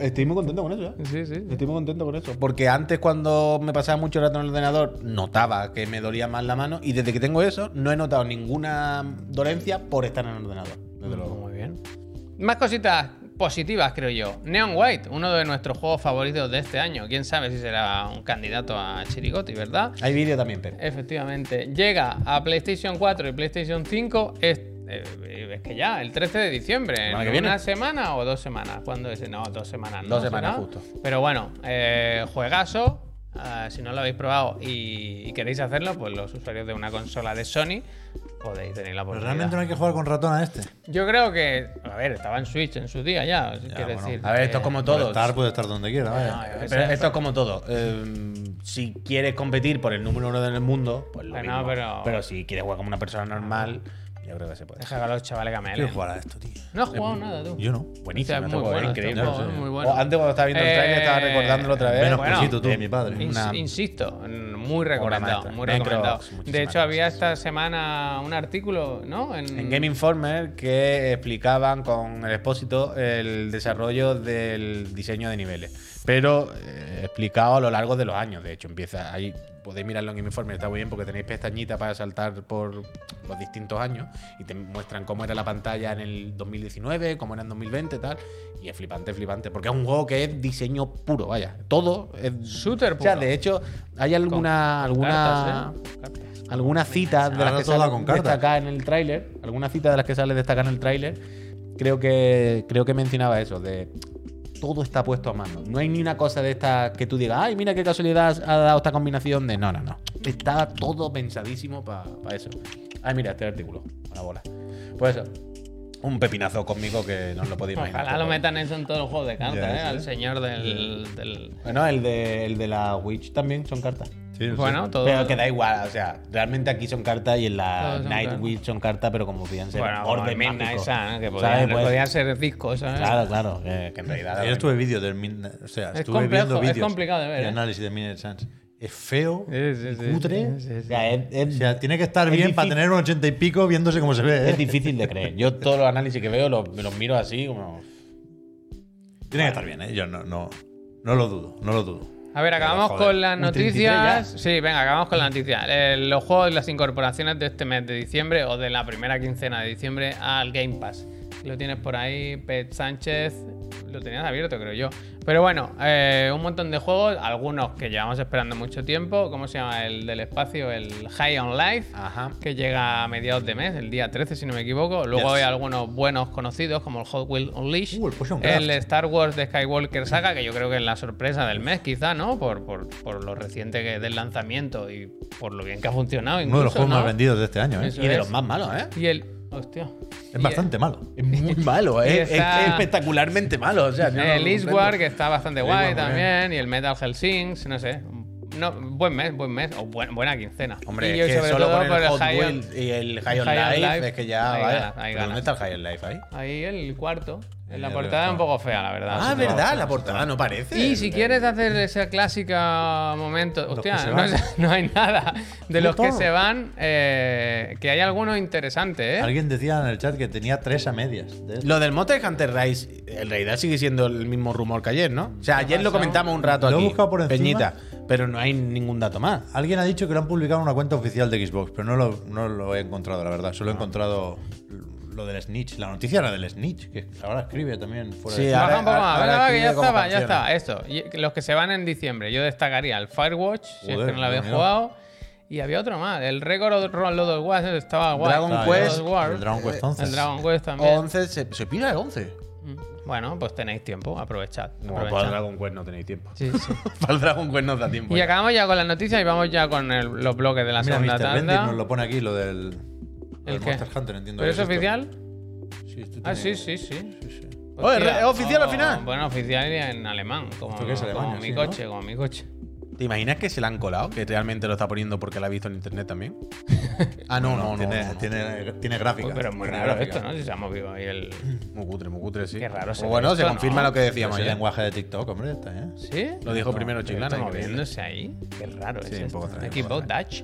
Estoy muy contento con eso, Sí. Estoy muy contento con eso. Porque antes, cuando me pasaba mucho el ratón en el ordenador, notaba que me dolía más la mano. Y desde que tengo eso, no he notado ninguna dolencia por estar en el ordenador. Desde luego. Muy bien. Más cositas positivas, creo yo. Neon White, uno de nuestros juegos favoritos de este año. Quién sabe si será un candidato a Chirigoti, ¿verdad? Hay vídeo también, Pedro. Efectivamente. Llega a PlayStation 4 y PlayStation 5. Es que ya, el 13 de diciembre. ¿Una semana o 2 semanas? ¿Cuándo es? No, 2 semanas. No, 2 semanas, justo. Pero bueno, juegazo. Si no lo habéis probado y queréis hacerlo, pues los usuarios de una consola de Sony podéis tener la oportunidad. Pero realmente no hay que jugar con ratón a este. Yo creo que… A ver, estaba en Switch en su día ya. Decir, a ver, esto es como todo. Puede estar donde quiera. Pero esto es como todo. Si quieres competir por el número 1 del mundo, pues lo mismo. Pero si quieres jugar como una persona normal… Yo creo que se puede. Deja a los chavales que me quiero jugar a esto, tío. No has jugado nada, tú. Yo no. Buenísimo. Es muy bueno. Increíble. Muy bueno. Antes, cuando estaba viendo el trailer, estaba recordándolo otra vez. Menos cosito tú, mi padre. Insisto, muy recomendado. Muy recomendado. De hecho, había esta semana un artículo, ¿no? En Game Informer, que explicaban con el Expósito el desarrollo del diseño de niveles. Pero explicado a lo largo de los años. De hecho, empieza ahí. Podéis mirarlo en Game Informer, está muy bien porque tenéis pestañitas para saltar por los distintos años y te muestran cómo era la pantalla en el 2019, cómo era en 2020 y tal. Y es flipante, porque es un juego que es diseño puro, vaya. Todo es shooter puro. O sea, de hecho, hay alguna cita de las que sale destacada en el tráiler, creo que mencionaba eso, de todo está puesto a mano. No hay ni una cosa de estas que tú digas, ay, mira qué casualidad ha dado esta combinación de... No. Estaba todo pensadísimo para eso. Ay, mira, este artículo, una bola. Pues eso, un pepinazo cósmico que no os lo podéis imaginar. Ojalá lo metan eso en todos los juegos de cartas, ¿eh? Al señor del... Bueno, el de la Witch también son cartas. Sí, bueno, sí. Todo... Pero que da igual, o sea, realmente aquí son cartas y en la Nightwitch son cartas, pero como podían ser orden mágico, esa, ¿eh? Que podían ser discos, ¿sabes? Claro, que en realidad... Yo estuve vídeo del Midnight, o sea, estuve viendo vídeos. Es complicado de ver. El análisis de Midnight Suns. Es feo, cutre. Sí. O sea, tiene que estar bien para tener un 80 y pico viéndose cómo se ve. Es difícil de creer. Yo todos los análisis que veo los miro así como... Tiene que estar bien, ¿eh? Yo no lo dudo, no lo dudo. A ver, acabamos con las noticias. Sí, venga, acabamos con las noticias. Los juegos y las incorporaciones de este mes de diciembre o de la primera quincena de diciembre al Game Pass. Lo tienes por ahí, Pet Sánchez. Lo tenías abierto, creo yo. Pero bueno, un montón de juegos. Algunos que llevamos esperando mucho tiempo. ¿Cómo se llama? El del espacio, el High on Life. Ajá. Que llega a mediados de mes, el día 13, si no me equivoco. Luego hay algunos buenos conocidos, como el Hot Wheels Unleashed. El Star Wars de Skywalker Saga, que yo creo que es la sorpresa del mes, quizá, ¿no? Por lo reciente del lanzamiento y por lo bien que ha funcionado. Incluso, uno de los juegos más vendidos de este año, ¿eh? Y de los más malos, ¿eh? Y el... Hostia. Es bastante malo. Es muy malo, ¿eh? Es espectacularmente malo. O sea, el Eastward, que está bastante guay también. Y el Metal Hellsinger, no sé. No, buen mes. O buena quincena. Hombre, y yo es que solo con el Hot Wheels y el High on Life, es que ya... ¿Dónde está el High on Life ahí? Ahí el cuarto. En la portada es un poco fea, la verdad. Ah, verdad, la portada no parece. Y si quieres hacer ese clásico momento... Hostia, no hay nada. De los que se van, que hay algunos interesantes, ¿eh? Alguien decía en el chat que tenía 3 a medias. Lo del Monster Hunter Rise, en realidad sigue siendo el mismo rumor que ayer, ¿no? O sea, ayer lo comentamos un rato aquí. Lo he buscado por encima. Peñita, pero no hay ningún dato más. Alguien ha dicho que lo han publicado en una cuenta oficial de Xbox, pero no lo he encontrado, la verdad. Solo he encontrado... Lo del Snitch, la noticia era del Snitch, que ahora escribe también fuera de... Sí, baja un poco más, ya estaba. Esto, los que se van en diciembre, yo destacaría el Firewatch, si es que no lo habéis jugado, y había otro más, el Record Roll Wars estaba guay. El Dragon Quest también. 11, se pira el 11. Bueno, pues tenéis tiempo, aprovechad. No, para el Dragon Quest no tenéis tiempo. Sí. Para el Dragon Quest no os da tiempo. Y acabamos ya con las noticias y vamos ya con los bloques de la segunda tanda. Nos lo pone aquí, lo del... ¿El Monster Hunter? Entiendo. ¿Pero es oficial? Sí, sí. Hostia, ¿es oficial al final? Bueno, oficial en alemán, como mi coche. ¿Te imaginas que se la han colado? Que realmente lo está poniendo porque la ha visto en internet también. Tiene gráfica. Pero es muy raro esto, ¿no? Si se ha movido ahí el... Muy cutre, sí. Qué raro. Bueno, se confirma lo que decíamos. El lenguaje de TikTok, hombre, está, ¿eh? ¿Sí? Lo dijo primero Chiclana. Moviéndose ahí. Qué raro es esto. Xbox Dutch.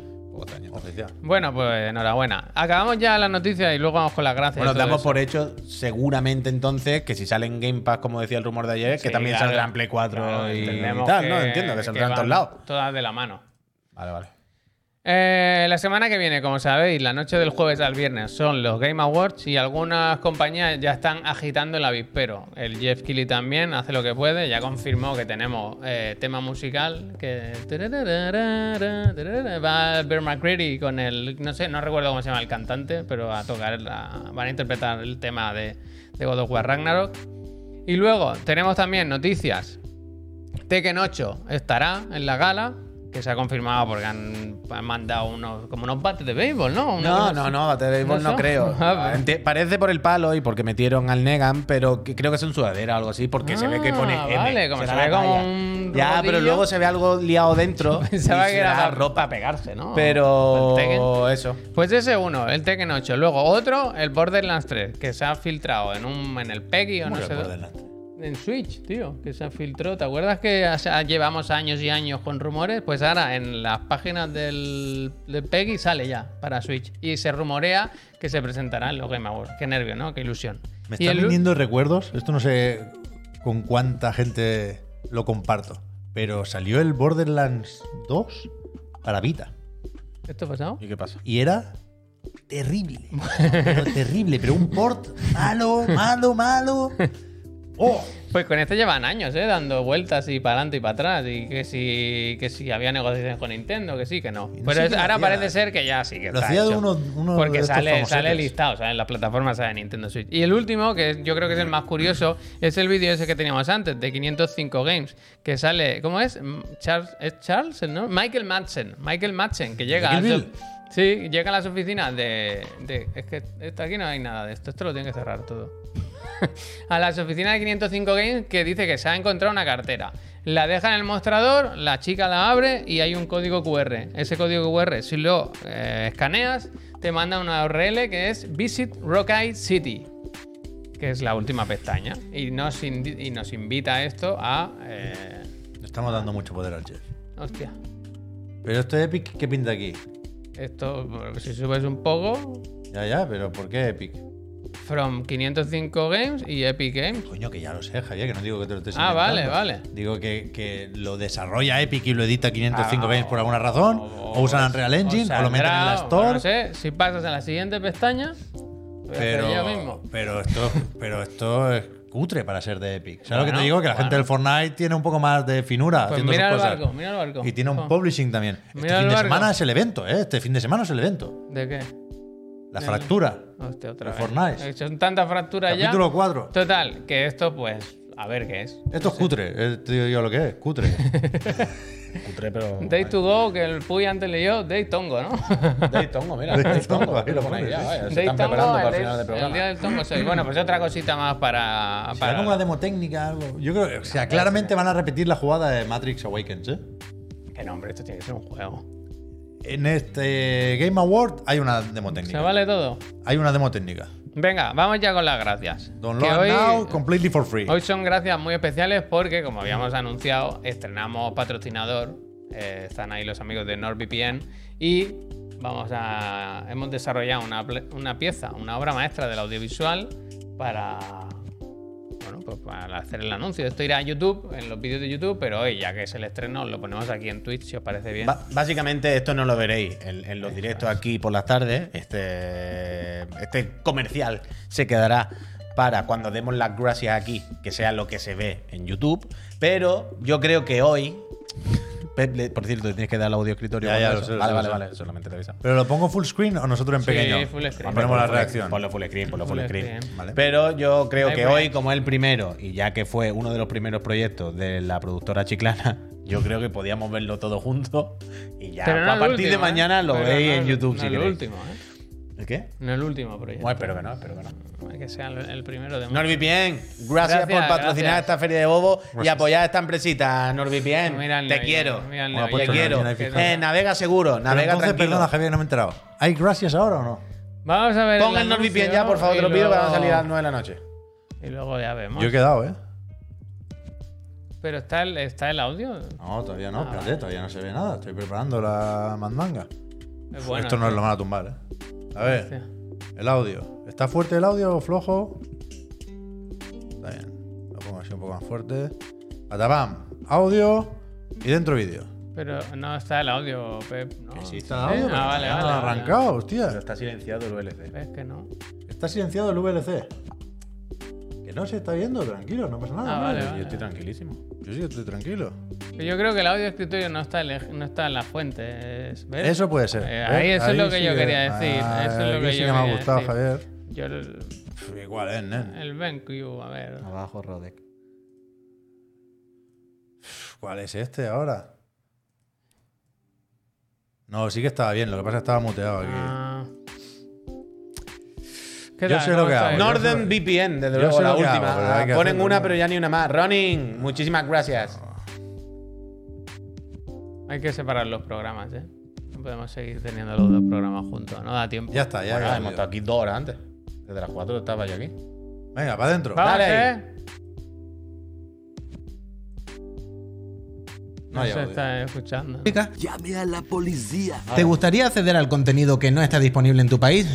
Bueno, pues enhorabuena. Acabamos ya las noticias y luego vamos con las gracias. Bueno, damos por hecho, seguramente entonces, que si salen Game Pass, como decía el rumor de ayer, que también saldrán Play 4 y tal, ¿no? Entiendo que saldrán a todos lados. Todas de la mano. Vale. La semana que viene, como sabéis, la noche del jueves al viernes son los Game Awards y algunas compañías ya están agitando el avispero. El Jeff Keighley también hace lo que puede, ya confirmó que tenemos tema musical que va Bear McCreary con el... no recuerdo cómo se llama el cantante, pero van a interpretar el tema de God of War Ragnarok. Y luego tenemos también noticias. Tekken 8 estará en la gala, que se ha confirmado porque han mandado unos bates de béisbol, ¿no? Bates de béisbol no creo. Parece por el palo y porque metieron al Negan, pero creo que es un sudadera o algo así, porque se ve que pone M. Vale, como se ve como un... Ya, rodillo. Pero luego se ve algo liado dentro. Pensaba que era ropa a pegarse, ¿no? Pero eso. Pues ese uno, el Tekken 8. Luego otro, el Borderlands 3, que se ha filtrado en el PEGI o no sé dónde. En Switch, tío, que se filtró. ¿Te acuerdas que llevamos años y años con rumores? Pues ahora en las páginas del PEGI sale ya para Switch. Y se rumorea que se presentará en los Game Awards. Qué nervio, ¿no? Qué ilusión. Me están viniendo recuerdos. Esto no sé con cuánta gente lo comparto. Pero salió el Borderlands 2 para Vita. ¿Esto ha pasado? ¿Y qué pasa? Y era... terrible. Pero un port malo. Oh. Pues con este llevan años, dando vueltas y para adelante y para atrás. Y que si había negociaciones con Nintendo, que sí, que no. Pero no sé, ahora parece ser que ya sí que está hecho. Porque sale listado, en las plataformas de Nintendo Switch. Y el último, que yo creo que es el más curioso, es el vídeo ese que teníamos antes, de 505 Games, que sale... ¿Cómo es? ¿Es Charles? ¿No? Michael Madsen, que llega... Sí, llega a las oficinas de... Es que esto, aquí no hay nada de esto. Esto lo tiene que cerrar todo. A las oficinas de 505 Games, que dice que se ha encontrado una cartera. La deja en el mostrador, la chica la abre y hay un código QR. Ese código QR, si lo escaneas, te manda una URL que es Visit Rockeye City, que es la última pestaña. Y nos invita esto a... Le estamos dando mucho poder al chef. Hostia. Pero esto es Epic, ¿qué pinta aquí? Esto, si subes un poco... Ya, pero ¿por qué Epic? From 505 Games y Epic Games. Coño, que ya lo sé, Javier, que no digo que te lo estés inventando. Vale. Digo que lo desarrolla Epic y lo edita 505 Games por alguna razón, o usan Unreal Engine, o lo meten en la Store. No sé, si pasas a la siguiente pestaña... Pero esto es cutre para ser de Epic. ¿Sabes lo que te digo? Que la gente del Fortnite tiene un poco más de finura. Pues mira sus cosas. Mira el barco. Y tiene un publishing también. Este fin de semana es el evento. ¿De qué? La fractura. Hostia, otra vez. Fortnite. Son tantas fracturas ya. Capítulo 4. Total, que esto pues... A ver qué es. Esto es cutre. Te digo yo lo que es. Cutre. Cutre, pero... Day to go, que el Puy antes leyó. Day Tongo, ¿no? Day Tongo, mira. Day Tongo. Ahí lo ponéis ya, vaya. Se están preparando para el final del programa. El día del Tongo soy. Bueno, pues otra cosita más para... ¿Será como una demo técnica algo? Yo creo que... O sea, claramente van a repetir la jugada de Matrix Awakens, ¿eh? Que no, hombre. Esto tiene que ser un juego. En este Game Award hay una demo técnica. ¿Se vale todo? Hay una demo técnica. Venga, vamos ya con las gracias. Download now, completely for free. Hoy son gracias muy especiales porque, como habíamos anunciado, estrenamos patrocinador. Están ahí los amigos de NordVPN y hemos desarrollado una pieza, una obra maestra del audiovisual para hacer el anuncio. Esto irá a YouTube, en los vídeos de YouTube, pero hoy, ya que es el estreno, lo ponemos aquí en Twitch, si os parece bien. Básicamente, esto no lo veréis en los directos aquí por las tardes. Este comercial se quedará para cuando demos las gracias aquí, que sea lo que se ve en YouTube. Pero yo creo que hoy... Por cierto, tienes que dar el audio escritorio. Vale, solamente te avisamos. ¿Pero lo pongo full screen o nosotros en pequeño? Sí, full screen. Ponemos la reacción. Ponlo full screen. Vale. Pero yo creo que hoy, como es el primero, y ya que fue uno de los primeros proyectos de la productora Chiclana, yo creo que podíamos verlo todo juntos. Y ya a partir de mañana lo veis en YouTube si queréis. ¿El qué? No el último proyecto. Bueno, espero que no. Que sea el primero de muchos. NordVPN, gracias por patrocinar esta feria de bobo y apoyar a esta empresita. NordVPN, te quiero. Navega seguro, navega tranquilo. Perdona, Javier, no me he enterado. ¿Hay gracias ahora o no? Vamos a ver. Pongan NordVPN ya, por favor, te lo pido, para no salir a las 9 de la noche. Y luego ya vemos. Yo he quedado, ¿eh? ¿Pero está el audio? No, todavía no, espérate, todavía no se ve nada. Estoy preparando la mandanga. Esto no es lo van a tumbar, ¿eh? A ver, el audio. ¿Está fuerte el audio o flojo? Está bien. Lo pongo así un poco más fuerte. Patapam. Audio y dentro vídeo. Pero no está el audio, Pep. No. Sí, está el audio. Pero vale. Arrancado, hostia. Pero está silenciado el VLC. Es que no. Está silenciado el VLC. Que no se está viendo, tranquilo, no pasa nada. Vale. Yo estoy tranquilísimo. Yo sí estoy tranquilo. Yo creo que el audio escritorio no está en la fuente. Eso puede ser. Eso es lo que yo quería decir. Eso es lo que me ha gustado, Javier. Igual es, ¿eh? El BenQ, a ver. Abajo, Rodec. ¿Cuál es este ahora? No, sí que estaba bien. Lo que pasa es que estaba muteado aquí. Yo sé lo que hago. Northern VPN, desde luego, la última. Ponen una, pero ya ni una más. Ronin, muchísimas gracias. Hay que separar los programas, ¿eh? No podemos seguir teniendo los dos programas juntos. No da tiempo. Ya está, ya. Bueno, hemos estado aquí 2 horas antes. Desde las 4 estaba yo aquí. Venga, para adentro. Dale. No se está escuchando. Llame a la policía. ¿Te gustaría acceder al contenido que no está disponible en tu país?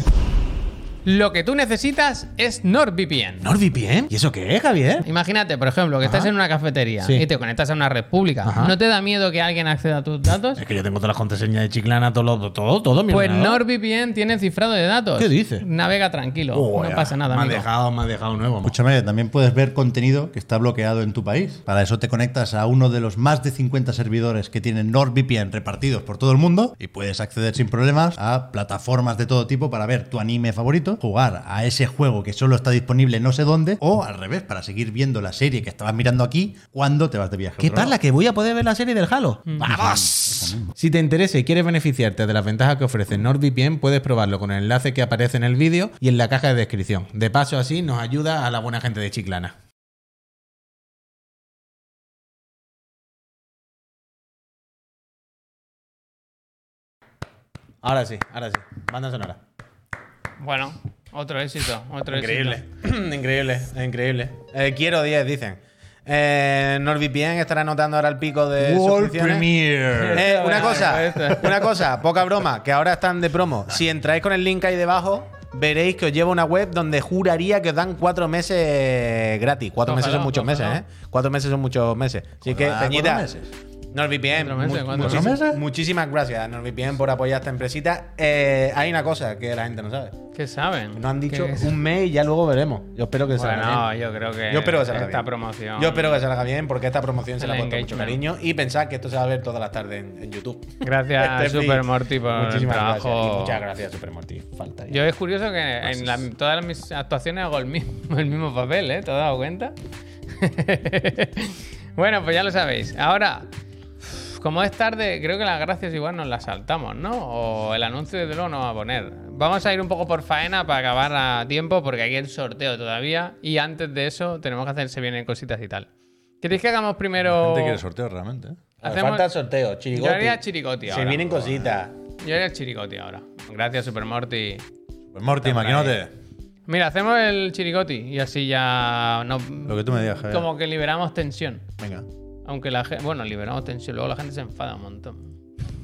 lo que tú necesitas es NordVPN. ¿NordVPN? ¿Y eso qué es, Javier? Imagínate, por ejemplo, que estás en una cafetería y te conectas a una red pública. ¿No te da miedo que alguien acceda a tus datos? Es que yo tengo todas las contraseñas de Chiclana, todo mi ordenador. Pues NordVPN tiene cifrado de datos. ¿Qué dice? Navega tranquilo, no pasa nada. Me ha dejado nuevo. Escúchame, también puedes ver contenido que está bloqueado en tu país. Para eso te conectas a uno de los más de 50 servidores que tienen NordVPN repartidos por todo el mundo y puedes acceder sin problemas a plataformas de todo tipo para ver tu anime favorito, jugar a ese juego que solo está disponible no sé dónde, o al revés, para seguir viendo la serie que estabas mirando aquí cuando te vas de viaje. ¿Qué parla? ¿Que voy a poder ver la serie del Halo? ¡Vamos! Si te interesa y quieres beneficiarte de las ventajas que ofrece NordVPN, puedes probarlo con el enlace que aparece en el vídeo y en la caja de descripción. De paso, así nos ayuda a la buena gente de Chiclana. Ahora sí. Banda sonora. Bueno, otro éxito. Increíble. Quiero 10, dicen. NordVPN estará anotando ahora el pico de World suscripciones. Una cosa, poca broma, que ahora están de promo. Si entráis con el link ahí debajo, veréis que os lleva una web donde juraría que os dan 4 meses gratis. Cuatro meses son muchos meses, ¿eh? 4 meses son muchos meses. Así que, Peñita, NordVPN, muchísimas gracias, NordVPN, por apoyar a esta empresita. Hay una cosa que la gente no sabe. ¿Qué saben? Nos han dicho un mes y ya luego veremos. Yo espero que salga bien. Yo espero que salga bien porque esta promoción se la ha puesto mucho cariño. Y pensad que esto se va a ver todas las tardes en YouTube. Gracias, Supermorty, por muchísimas el trabajo. Gracias. Y muchas gracias, Supermorty. Yo es curioso que en todas mis actuaciones hago el mismo papel, ¿eh? ¿Te has dado cuenta? Bueno, pues ya lo sabéis. Ahora, como es tarde, creo que las gracias igual nos las saltamos, ¿no? O el anuncio desde luego nos va a poner. Vamos a ir un poco por faena para acabar a tiempo, porque aquí hay el sorteo todavía. Y antes de eso tenemos que hacerse bien en cositas y tal. ¿Queréis que hagamos primero...? La gente quiere sorteo realmente, ¿eh? Falta el sorteo, chirigoti. Yo haría chirigoti ahora. Se vienen cositas. Yo haría chirigoti ahora. Gracias, Supermorty. Supermorty, maquinote. Mira, hacemos el chirigoti y así ya no. Lo que tú me digas, Javier. Como que liberamos tensión. Venga. Aunque la gente. Bueno, liberamos tensión, luego la gente se enfada un montón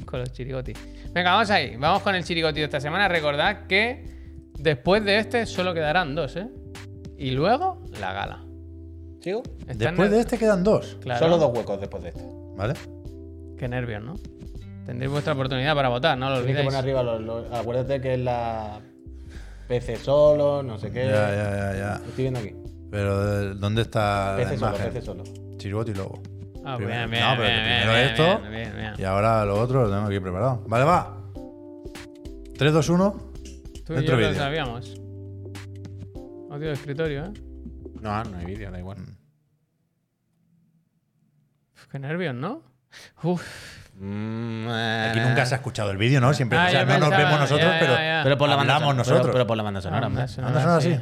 con los chirigotis. Venga, vamos ahí. Vamos con el chirigoti de esta semana. Recordad que después de este solo quedarán 2, ¿eh? Y luego la gala. ¿Sigo? Después de este quedan 2. Claro. Solo 2 huecos después de este. ¿Vale? Qué nervios, ¿no? Tendréis vuestra oportunidad para votar, no lo olvidéis. Tienes que poner arriba acuérdate que es la. PC solo, no sé qué. Ya. Lo estoy viendo aquí. Pero, ¿dónde está PC la imagen? PC solo. Chirigoti y luego. Ah, bien, bien. No, pero primero esto. Bien. Y ahora lo otro lo tengo aquí preparado. Vale, va. 3, 2, 1. Tú y yo lo sabíamos. Audio de escritorio, ¿eh? No hay vídeo, da igual. Uf, qué nervios, ¿no? Uf. Aquí nunca se ha escuchado el vídeo, ¿no? Siempre no nos vemos nosotros, pero por la banda sonora, nosotros. Pero por la banda sonora. Banda sonora sí.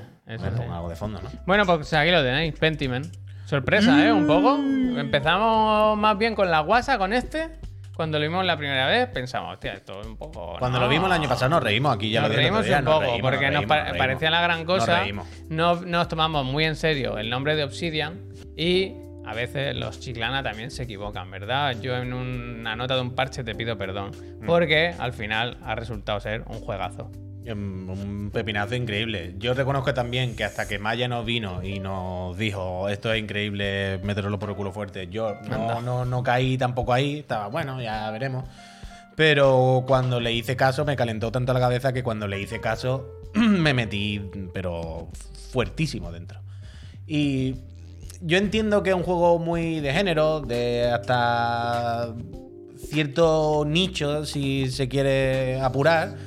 Pongo algo de fondo, ¿no? Bueno, pues aquí lo tenéis, Pentiment. Sorpresa, ¿eh? Un poco. Empezamos más bien con la guasa, con este. Cuando lo vimos la primera vez, pensamos, hostia, esto es un poco... Cuando lo vimos el año pasado nos reímos, aquí ya lo vimos. Nos reímos un poco, porque nos parecía la gran cosa. Nos tomamos muy en serio el nombre de Obsidian y... A veces los Chiclana también se equivocan, ¿verdad? Yo en una nota de un parche te pido perdón, porque al final ha resultado ser un juegazo. Un pepinazo increíble. Yo reconozco también que hasta que Maya nos vino y nos dijo esto es increíble, meterlo por el culo fuerte, yo no caí tampoco ahí, estaba bueno, ya veremos. Pero cuando le hice caso me calentó tanto la cabeza que cuando le hice caso me metí, pero fuertísimo dentro. Y... Yo entiendo que es un juego muy de género, de hasta cierto nicho, si se quiere apurar,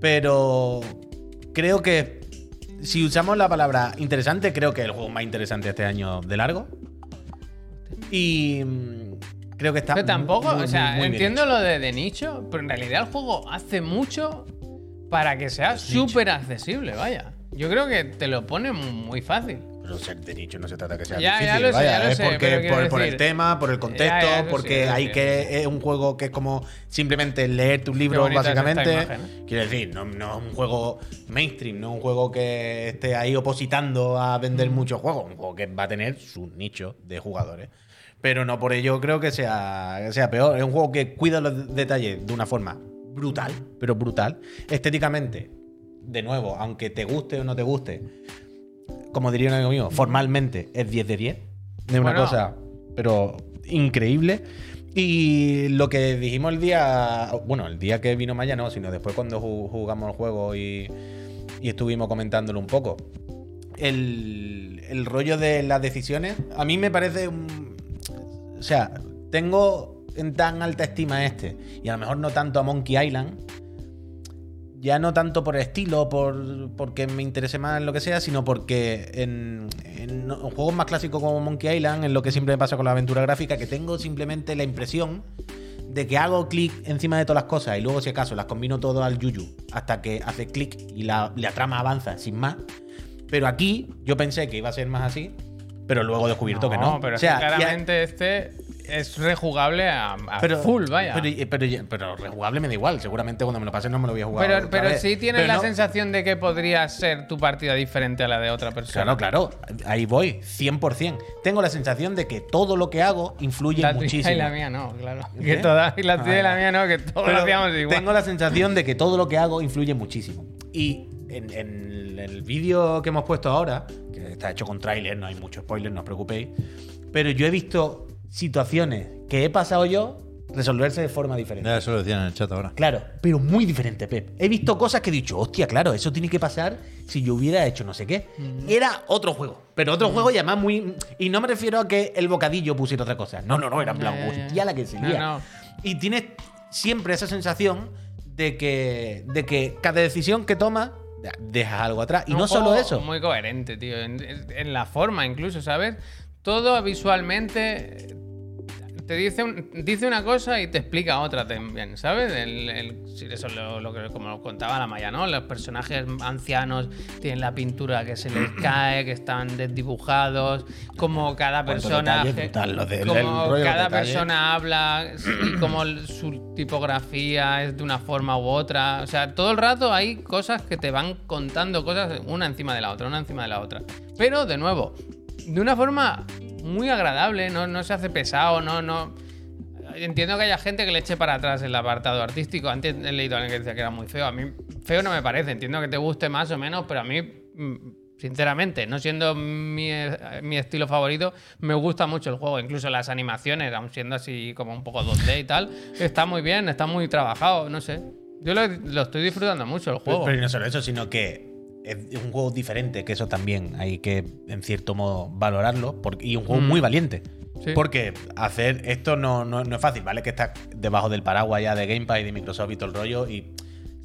pero creo que si usamos la palabra interesante, creo que es el juego más interesante este año de largo. Y creo que está... Pero tampoco, muy entiendo lo de nicho, pero en realidad el juego hace mucho para que sea súper accesible, vaya. Yo creo que te lo pone muy fácil. Pero ser de nicho no se trata que sea difícil. Ya lo sé. Porque por el tema, por el contexto, porque hay que es un juego que es como simplemente leer tus libros, básicamente. Quiero decir, no es un juego mainstream, no es un juego que esté ahí opositando a vender muchos juegos. Un juego que va a tener su nicho de jugadores. Pero no por ello creo que sea peor. Es un juego que cuida los detalles de una forma brutal, pero brutal. Estéticamente de nuevo, aunque te guste o no te guste, como diría un amigo mío, formalmente es 10 de 10. Es una cosa, pero increíble. Y lo que dijimos el día... Bueno, el día que vino Maya no, sino después cuando jugamos el juego y estuvimos comentándolo un poco. El rollo de las decisiones, a mí me parece... O sea, tengo en tan alta estima este, y a lo mejor no tanto a Monkey Island, ya no tanto por estilo, porque me interese más en lo que sea, sino porque en juegos más clásicos como Monkey Island, en lo que siempre me pasa con la aventura gráfica, que tengo simplemente la impresión de que hago clic encima de todas las cosas y luego, si acaso, las combino todo al yuyu hasta que hace clic y la trama avanza sin más. Pero aquí yo pensé que iba a ser más así, pero luego he descubierto que no. Pero o sea, claramente este es rejugable a full, vaya. Pero rejugable me da igual. Seguramente cuando me lo pasen no me lo voy a jugar. Pero sí tienes la sensación de que podría ser tu partida diferente a la de otra persona. Claro. Ahí voy, 100%. Tengo la sensación de que todo lo que hago influye la muchísimo. La tuya y la mía no, claro. ¿Qué? Que todas, y la tuya y la mía no, que todos lo hacíamos igual. Tengo la sensación de que todo lo que hago influye muchísimo. Y en el vídeo que hemos puesto ahora, que está hecho con tráiler, no hay mucho spoiler, no os preocupéis, pero yo he visto situaciones que he pasado yo resolverse de forma diferente. Ya, eso lo decían en el chat ahora. Claro, pero muy diferente, Pep. He visto cosas que he dicho, hostia, claro, eso tiene que pasar si yo hubiera hecho no sé qué. Era otro juego, pero otro juego y además muy... Y no me refiero a que el bocadillo pusiera otra cosa. No, era en plan, hostia, la que sería. No. Y tienes siempre esa sensación de que cada decisión que tomas dejas algo atrás. Y no solo eso. Muy coherente, tío. En la forma, incluso, ¿sabes? Todo visualmente te dice una cosa y te explica otra también, ¿sabes? Eso es lo que, como contaba la Maya, ¿no? Los personajes ancianos tienen la pintura que se les cae, que están desdibujados, como cada persona... Como cada persona habla, y como su tipografía es de una forma u otra. O sea, todo el rato hay cosas que te van contando cosas una encima de la otra. Pero, de nuevo, de una forma muy agradable, no se hace pesado, no. Entiendo que haya gente que le eche para atrás el apartado artístico. Antes he leído a alguien que decía que era muy feo. A mí feo no me parece, entiendo que te guste más o menos, pero a mí, sinceramente, no siendo mi estilo favorito, me gusta mucho el juego. Incluso las animaciones, aun siendo así como un poco 2D y tal, está muy bien, está muy trabajado, no sé. Yo lo estoy disfrutando mucho el juego. Pero no solo eso, sino que es un juego diferente, que eso también hay que, en cierto modo, valorarlo. Y un juego muy valiente. Sí. Porque hacer esto no es fácil, ¿vale? Que estás debajo del paraguas ya de Game Pass y de Microsoft y todo el rollo, y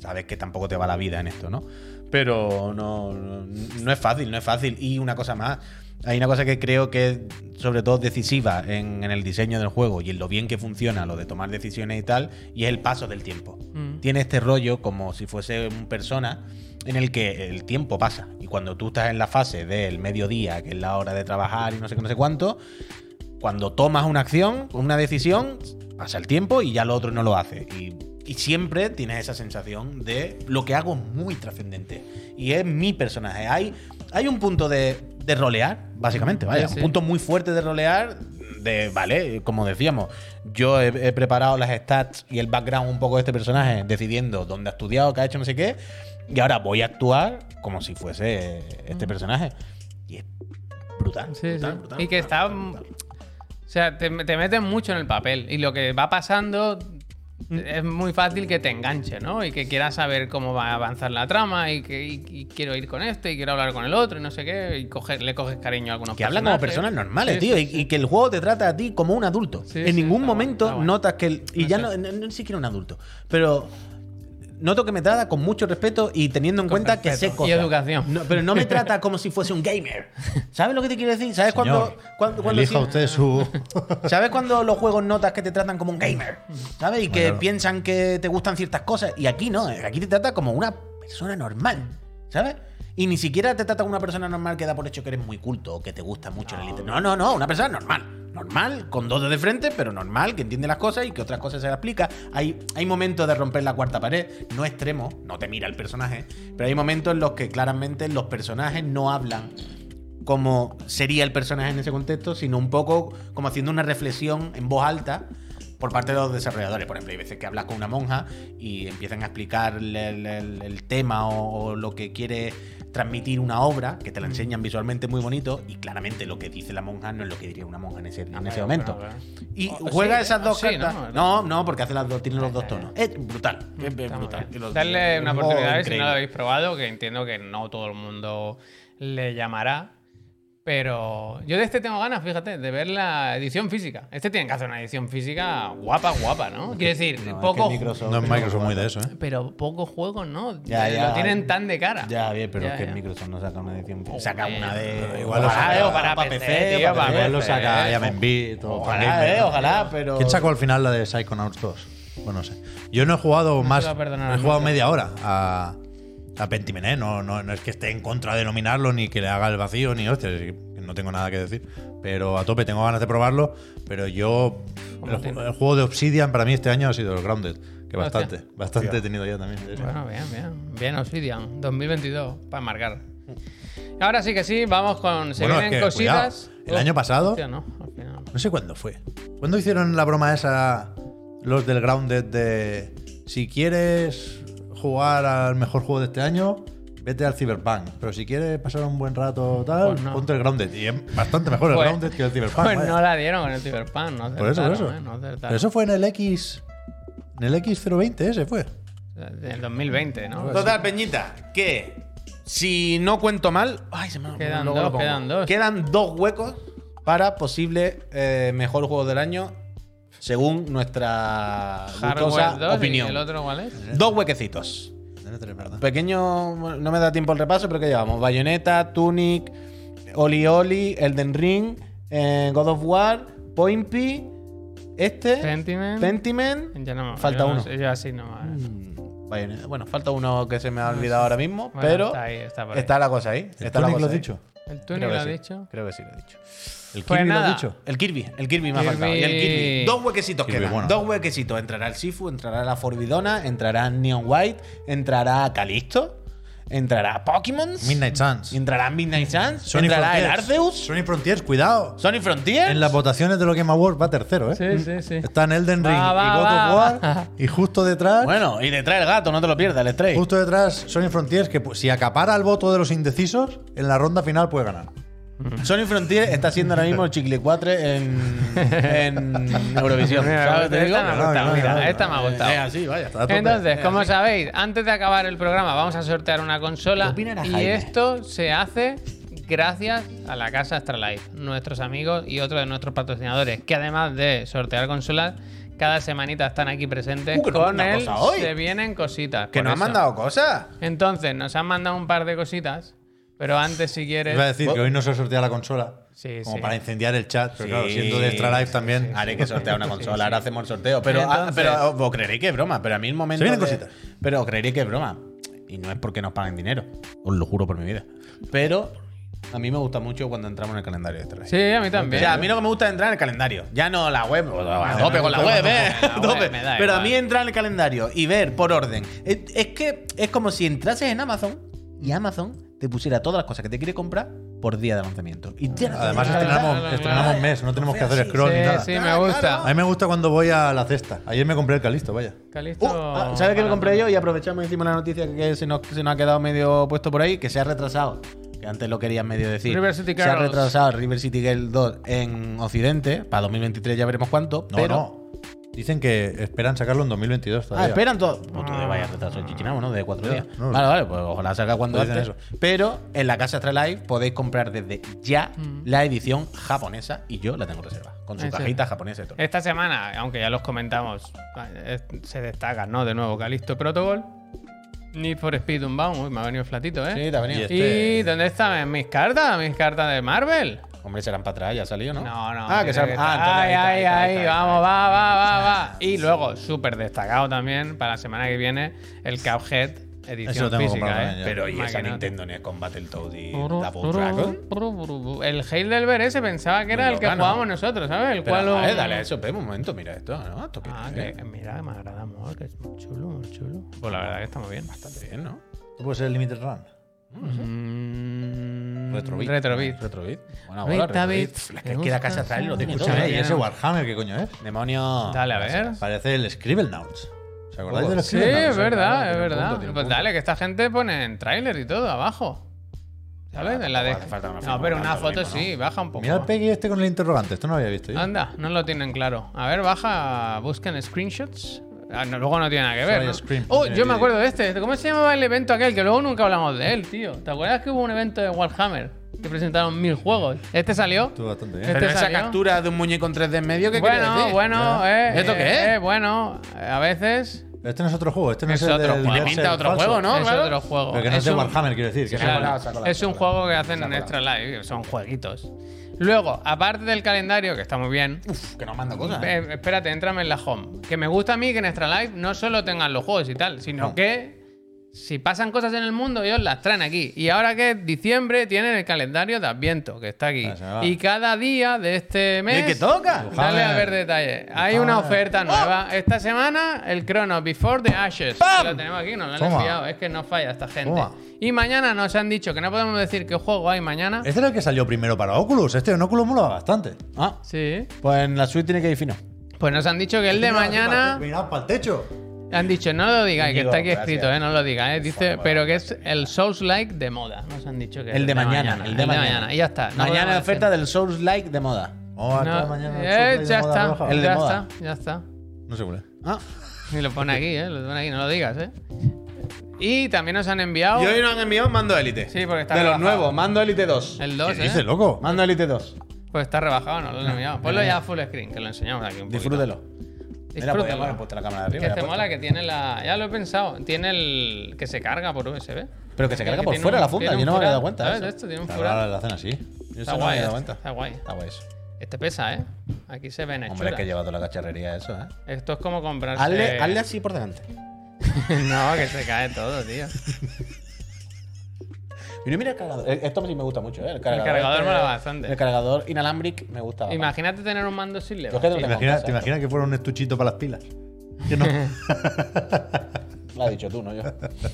sabes que tampoco te va la vida en esto, ¿no? Pero no es fácil, no es fácil. Y una cosa más, hay una cosa que creo que es sobre todo decisiva en el diseño del juego y en lo bien que funciona lo de tomar decisiones y tal, y es el paso del tiempo. Tiene este rollo como si fuese un Persona, en el que el tiempo pasa. Y cuando tú estás en la fase del mediodía, que es la hora de trabajar y no sé cuánto, cuando tomas una acción, una decisión, pasa el tiempo y ya lo otro no lo hace. Y siempre tienes esa sensación de lo que hago es muy trascendente. Y es mi personaje. Hay un punto de rolear, básicamente, vaya. Sí. Un punto muy fuerte de rolear. Vale, como decíamos, yo he preparado las stats y el background un poco de este personaje, decidiendo dónde ha estudiado, qué ha hecho, no sé qué, y ahora voy a actuar como si fuese este personaje. Y es brutal. Sí, brutal. Y que brutal. O sea, te metes mucho en el papel, y lo que va pasando es muy fácil que te enganche, ¿no? Y que quieras saber cómo va a avanzar la trama, y quiero ir con este, y quiero hablar con el otro, y no sé qué, y le coges cariño a algunos personajes. Que hablan como personas normales, sí, tío, sí. Y que el juego te trata a ti como un adulto. Sí, en ningún momento notas que... no siquiera un adulto, pero... Noto que me trata con mucho respeto y teniendo en cuenta que sé cosas. Y educación. No, pero no me trata como si fuese un gamer. ¿Sabes lo que te quiero decir? ¿Sabes cuando elija usted su... ¿Sabes cuando los juegos notas que te tratan como un gamer? ¿Sabes? Y que piensan que te gustan ciertas cosas. Y aquí no. Aquí te trata como una persona normal. ¿Sabes? Y ni siquiera te trata como una persona normal que da por hecho que eres muy culto o que te gusta mucho el internet. No. Una persona normal. Normal, con dos de frente, pero normal, que entiende las cosas y que otras cosas se las explica. Hay momentos de romper la cuarta pared, no extremo, no te mira el personaje, pero hay momentos en los que claramente los personajes no hablan como sería el personaje en ese contexto, sino un poco como haciendo una reflexión en voz alta. por parte de los desarrolladores. Por ejemplo, hay veces que hablas con una monja y empiezan a explicar el tema o lo que quiere transmitir una obra, que te la enseñan visualmente muy bonito, y claramente lo que dice la monja no es lo que diría una monja en ese momento. Y juega esas dos cartas. No, porque hace las dos, tiene los dos tonos. Es brutal. Darle una oportunidad si no lo habéis probado, que entiendo que no todo el mundo le llamará. Pero yo de este tengo ganas, fíjate, de ver la edición física. Este tienen que hacer una edición física guapa, ¿no? Quiero decir, Microsoft muy de eso, ¿eh? Pero pocos juegos, ¿no? Ya, lo tienen tan de cara. Ya, bien, pero es que Microsoft no saca una edición física. Saca una de... Igual lo saca para PC, tío. Igual lo saca ya me envío. Ojalá, pero... ¿Quién sacó al final la de Psychonauts 2? Bueno, no sé. Yo no he jugado más... He jugado media hora a Pentiment, ¿eh? No es que esté en contra de nominarlo, ni que le haga el vacío, ni hostias, no tengo nada que decir. Pero a tope, tengo ganas de probarlo, pero yo... El juego de Obsidian para mí este año ha sido el Grounded, que bastante he tenido ya también. Bueno, bien, Obsidian, 2022, para marcar. Ahora sí que sí, vamos con... Se vienen cositas. Cuidado, el año pasado... Hostia, no sé cuándo fue. ¿Cuándo hicieron la broma esa los del Grounded de... Si quieres... jugar al mejor juego de este año, vete al Cyberpunk, pero si quieres pasar un buen rato tal, ponte el Grounded, y es bastante mejor el Grounded que el Cyberpunk. Pues no la dieron con el Cyberpunk, no acertaron, por eso. No acertaron. Pero eso fue en el X020 ese fue. En el 2020, ¿no? Total, Peñita, que si no cuento mal, quedan dos huecos para posible mejor juego del año. Según nuestra gustosa opinión. ¿El otro cuál es? Dos huequecitos. Pequeño, no me da tiempo el repaso, pero ¿qué llevamos? Bayonetta, Tunic, Oli, Elden Ring, God of War, Point P, Pentiment. Ya no, falta uno. Yo así no. Bayonetta. Bueno, falta uno que se me ha olvidado ahora mismo, bueno, pero está la cosa ahí. ¿El Tunic lo has dicho? ¿El Tunic lo has dicho? Creo que sí lo he dicho. El Kirby pues lo ha dicho. El Kirby me ha faltado. Dos huequecitos quedan. Bueno. Dos huequecitos. Entrará el Sifu, entrará la Forbidona, entrará Neon White, entrará Callisto, entrará Pokémon Midnight Suns. Entrará Frontiers. El Arceus. Sonic Frontiers, cuidado. Sonic Frontiers. En las votaciones de los Game Awards va tercero, ¿eh? Sí. Están Elden Ring y God of War. Y justo detrás. Bueno, y detrás el gato, no te lo pierdas, el Stray. Justo detrás Sonic Frontiers, que si acapara el voto de los indecisos, en la ronda final puede ganar. Sonic Frontier está siendo ahora mismo el Chicle 4 en Eurovisión. ¿Sabes? Esta me ha gustado. Es así, vaya. Entonces, como sabéis, antes de acabar el programa vamos a sortear una consola. Y esto se hace gracias a la casa Xtralife, nuestros amigos y otros de nuestros patrocinadores, que además de sortear consolas, cada semanita están aquí presentes con él. Se vienen cositas. Que nos han mandado cosas. Entonces, nos han mandado un par de cositas. Pero antes, si quieres... Iba a decir que hoy no se sortea la consola. Sí, como para incendiar el chat. Pero claro, siendo de Xtralife también... Haré que sortea una consola. Ahora hacemos el sorteo. Pero, pero creeréis que es broma. Pero a mí el momento... Se vienen cositas. Pero creeréis que es broma. Y no es porque nos paguen dinero. Os lo juro por mi vida. Pero a mí me gusta mucho cuando entramos en el calendario de Xtralife. Sí, a mí también. O sea, a mí lo que me gusta es entrar en el calendario. Ya no la web. A tope con la web, ¿eh? Pero a mí entrar en el calendario y ver por orden... Es que es como si entrases en Amazon y Amazon... te pusiera todas las cosas que te quiere comprar por día de lanzamiento. Y además estrenamos mes, no tenemos que hacer scroll ni nada. Sí, me gusta. A mí me gusta cuando voy a la cesta. Ayer me compré el Callisto, vaya. ¿Sabes qué me compré yo? Y aprovechamos encima la noticia que se nos ha quedado medio puesto por ahí, que se ha retrasado. Que antes lo querían medio decir. Se ha retrasado River City Girls 2 en Occidente. Para 2023 ya veremos cuánto. No. Dicen que esperan sacarlo en 2022 todavía. Esperan todo. Te vaya a retraso el Chichinamo, ¿no? De 4 días. No, vale, pues ojalá salga cuando antes. Eso. Pero en la casa Xtralife podéis comprar desde ya la edición japonesa y yo la tengo reservada. Con su cajita japonesa y todo. Esta semana, aunque ya los comentamos, se destaca, ¿no? De nuevo, Callisto Protocol. Need for Speed Unbound. Uy, me ha venido el flatito, ¿eh? Sí, te ha venido. ¿Y dónde están mis cartas? ¿Mis cartas de Marvel? Hombre, serán para atrás, ya salió, ¿no? No. Ah, que se ahí, vamos, va. Y luego, súper destacado también para la semana que viene, el Cuphead edición física, ¿eh? Pero y esa Nintendo NES con Battletoads y Double Dragon. El Hail del Ver ese pensaba que era el que jugábamos nosotros, ¿sabes? El cual. Dale a eso, espera un momento, mira esto, ¿no? Mira, me agrada mucho, que es muy chulo, muy chulo. Pues la verdad que está muy bien. Bastante bien, ¿no? Tú puedes ser el Limited Run. No sé. Retrobit. Bueno, Retrobit. La que queda casa atrás lo tiene todo. Escúchame, ¿y ese Warhammer qué coño es? Demonio. Dale, a ver. Parece el Scribblenauts. ¿Os acordáis de los Scribblenauts? Sí, es verdad. Pues dale, que esta gente pone en tráiler y todo abajo. ¿Sabes? En la de... No, pero una foto sí, baja un poco. Mira el Peggy este con el interrogante, esto no lo había visto yo. Anda, no lo tienen claro. A ver, baja, buscan screenshots. No, luego no tiene nada que ver, ¿no? Oh, yo me acuerdo de este. ¿Cómo se llamaba el evento aquel? Que luego nunca hablamos de él, tío. ¿Te acuerdas que hubo un evento de Warhammer? Que presentaron 1000 juegos. Este salió. Pero esa captura de un muñeco en 3D en medio, ¿qué quieres decir? ¿Esto qué es? Bueno, a veces... Este no es otro juego, este no es el otro juego, ¿no? Es otro juego. Pero que no es de Warhammer, quiero decir. Que claro, es un juego que hacen en Xtralife, son jueguitos. Luego, aparte del calendario, que está muy bien. Uf, que nos manda cosas. Espérate, éntrame en la home. Que me gusta a mí que en Xtralife no solo tengan los juegos y tal, sino que si pasan cosas en el mundo, ellos las traen aquí. Y ahora que es diciembre, tienen el calendario de Adviento, que está aquí. Y cada día de este mes... ¿Y qué toca? Dale a ver detalles. Hay una oferta nueva. Esta semana, el Chrono Before the Ashes. ¡Pam! Lo tenemos aquí, nos lo han enviado. Es que no falla esta gente. Y mañana nos han dicho que no podemos decir qué juego hay mañana. Este es el que salió primero para Oculus. Este en Oculus mola bastante. Ah, sí. Pues en la Switch tiene que ir fino. Pues nos han dicho que el de mañana... Mirad para el techo. Han dicho, no lo digáis, que está aquí escrito, no lo digáis. Dice, pero que es el Souls-like de moda. Nos han dicho que el de mañana. El de mañana. Y ya está. Mañana la oferta del Souls-like de moda. Oh, acá mañana. Ya está. El de moda. Ya está. No se vuelve. Ah. Y lo pone aquí, Lo pone aquí, no lo digas, Y también nos han enviado. Y hoy nos han enviado mando Elite. Sí, porque está. De los nuevos, mando Elite 2. El 2. ¿Qué dice, loco? Mando Elite 2. Pues está rebajado, no lo han enviado. Ponlo ya a full screen, que lo enseñamos aquí un poco. Disfrútelo. Mira, podríamos puesto la cámara de arriba. Que este mola que tiene la... Ya lo he pensado. Tiene el... Que se carga por USB. Pero que se carga por fuera la funda. Yo no me había dado cuenta. ¿Sabes? Esto tiene un fural. La hacen así. Está guay. Está guay. Está guay eso. Este pesa, Aquí se ven hechuras. Hombre, es que he llevado la cacharrería eso, Esto es como comprarse... Hazle así por delante. No, que se cae todo, tío. Mira el cargador. Esto sí me gusta mucho, El cargador mola bastante. El cargador inalámbrico me gusta bastante. Imagínate tener un mando sin leva. ¿Te imaginas que fuera un estuchito para las pilas? Que no. Lo has dicho tú, no yo.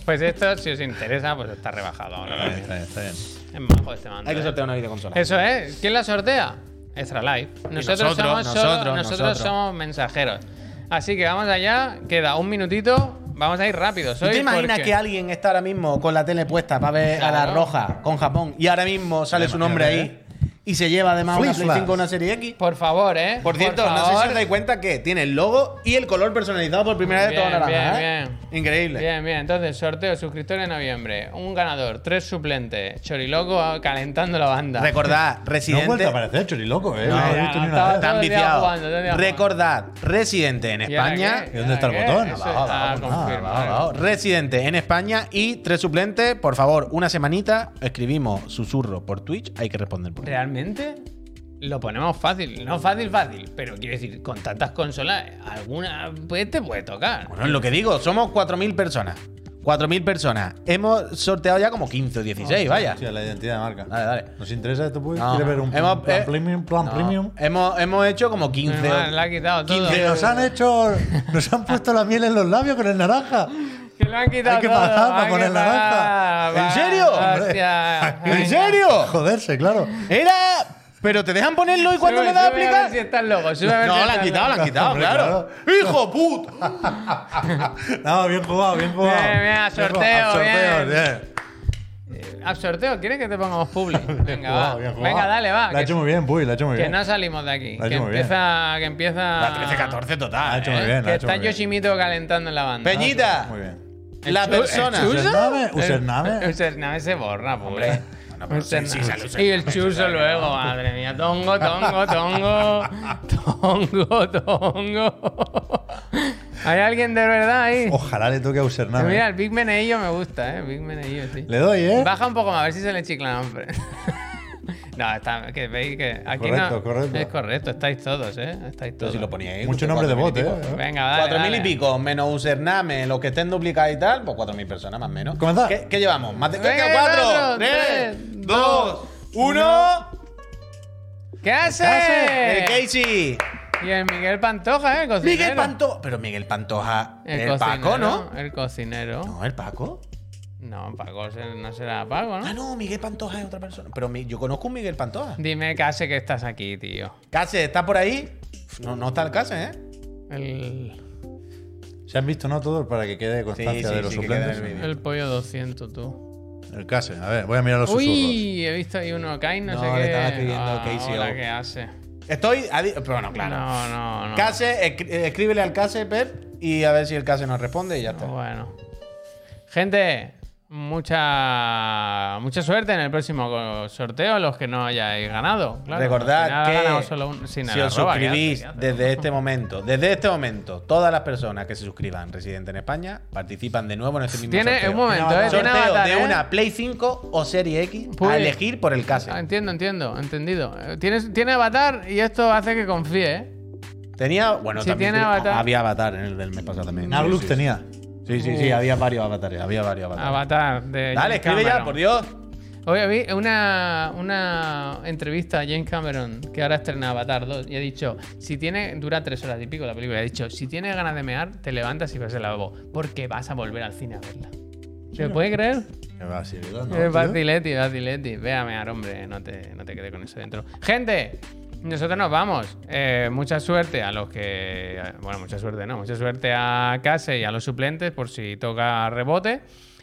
Pues esto, si os interesa, pues está rebajado. Está bien. Es majo este mando. Hay que sortear una videoconsola. Eso es. ¿Quién la sortea? Xtralife. Nosotros somos mensajeros. Así que vamos allá. Queda un minutito. Vamos a ir rápido. ¿Tú te imaginas que alguien está ahora mismo con la tele puesta para ver a la roja con Japón y ahora mismo sale su nombre ahí y se lleva además una Play 5 o una Serie X? Por favor, Por cierto, no sé si os dais cuenta que tiene el logo y el color personalizado por primera vez toda naranja. Bien. Increíble. Bien. Entonces, sorteo, suscriptores en noviembre. Un ganador, 3 suplentes. Choriloco calentando la banda. Recordad, Residente… No vuelve a aparecer Choriloco, No, no he visto ni una vez. Está ambiciado. Recordad, Residente en España… ¿Y dónde está el botón? Confirmado. Residente en España y 3 suplentes. Por favor, una semanita. Escribimos susurro por Twitch. Hay que responder por Realmente. Lo ponemos fácil, no fácil, pero quiero decir, con tantas consolas, alguna pues te puede tocar. Bueno, es lo que digo, somos 4.000 personas. 4.000 personas. Hemos sorteado ya como 15 o 16, vaya. Sí, la identidad de marca. Dale. ¿Nos interesa esto, pues? ¿Quieres ver un plan premium? Hemos hecho como 15. La ha quitado todo. 15. Nos han puesto la miel en los labios con el naranja. Que lo han quitado. Hay que pagar todo, para poner naranja. ¿En serio? ¿En serio? Joderse, claro. Era... Pero te dejan ponerlo y cuando le das a aplicar. A ver si está el logo. La han quitado, claro. ¡Hijo puta! No, bien jugado. Bien, sorteo. Absorteo, ¿quieres que te pongamos public? Venga, dale, va. La ha hecho muy bien, Puy, la ha hecho muy bien. Que no salimos de aquí. Que empieza. La 13-14 total. La ha hecho muy bien. Que está Yoshimito calentando en la banda. Peñita. Muy bien. La persona. Username se borra, pobre. No, sí, y el chuso luego, madre mía. Tongo. ¿Hay alguien de verdad ahí? Ojalá le toque a Username. Mira, el Big Meneillo me gusta, Big Meneillo, sí. Le doy, Baja un poco más, a ver si se le chiclan, hombre. No, está, que veis que aquí correcto. Es correcto, estáis todos, Estáis todos. Si lo poníais, mucho nombre de bot, Venga, vale. 4.000 y pico, menos Username, los que estén duplicados y tal, pues 4.000 personas más o menos. ¿Comenzad? ¿Qué llevamos? Más de 4, 3, 2, 1. ¿Qué hace? El Casey. Y el Miguel Pantoja, cocinero. Miguel Pantoja. Pero Miguel Pantoja, el Paco, ¿no? El cocinero. No, el Paco. No, Paco no será Paco, ¿no? Ah, no, Miguel Pantoja es otra persona. Pero yo conozco a un Miguel Pantoja. Dime, Case, que estás aquí, tío. Case, ¿estás por ahí? No, no está el Case, ¿eh? Se han visto, ¿no? Todos para que quede constancia de los suplentes. El pollo 200, tú. El Case, a ver, voy a mirar los susurros. Uy, he visto ahí uno, Kain, no sé qué. No, le estaba escribiendo a Casey. Hola, ¿qué hace? Estoy. Pero bueno, claro. No. Case, escríbele al Case, Pep, y a ver si el Case nos responde y ya está. Bueno. Gente. Mucha suerte en el próximo sorteo, los que no hayáis ganado. Claro, recordad que si os suscribís desde este momento, todas las personas que se suscriban residentes en España participan de nuevo en este mismo sorteo. Un momento, sorteo de una Play 5 o Serie X a elegir por el caso. Entendido. Tiene avatar y esto hace que confíe, ¿eh? Bueno, también había avatar en el del mes pasado también. Naglux tenía. Sí, había varios avatares, Avatar de Dale, escribe ya, por Dios. Hoy vi una entrevista a James Cameron, que ahora estrena Avatar 2, y ha dicho, dura 3 horas y pico la película, y ha dicho, si tienes ganas de mear, te levantas y vas al lavabo, porque vas a volver al cine a verla. ¿Se puede creer? Es Bartiletti. Ve a mear, hombre, no te quedes con eso dentro. ¡Gente! Nosotros nos vamos. Mucha suerte a los que... Bueno, mucha suerte no. Mucha suerte a Case y a los suplentes por si toca rebote.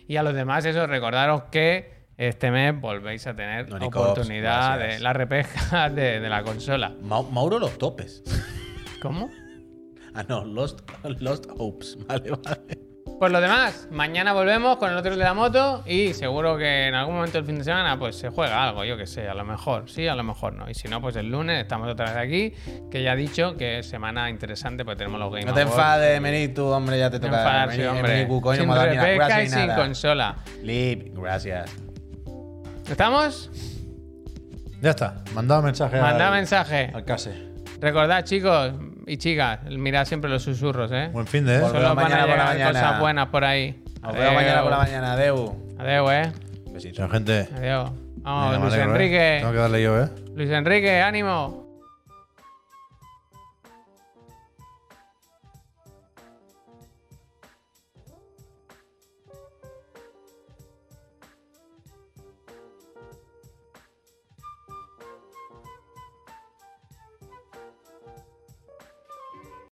Y a los demás, eso, recordaros que este mes volvéis a tener oportunidad de la repesca de la consola. Mauro los topes. ¿Cómo? Ah, no. Lost Hopes. Vale. Pues lo demás, mañana volvemos con el otro de la moto y seguro que en algún momento del fin de semana pues se juega algo, yo que sé, a lo mejor sí, a lo mejor no. Y si no, pues el lunes estamos otra vez aquí, que ya he dicho que es semana interesante, pues tenemos los Game Awards. No te enfades, Meritu, hombre, ya te toca. Meritu, coño, sin repesca y sin consola. Lip, gracias. ¿Estamos? Ya está, mandad mensaje al Case. Recordad, chicos y chicas, mirad siempre los susurros, ¿eh? Buen fin de, ¿eh? Solo mañana van a llegar cosas buenas por ahí. Nos vemos mañana por la mañana. Adeu. Adeu, ¿eh? Besitos, gente. Adiós. Vamos, Luis Enrique. Tengo que darle yo, ¿eh? Luis Enrique, ánimo.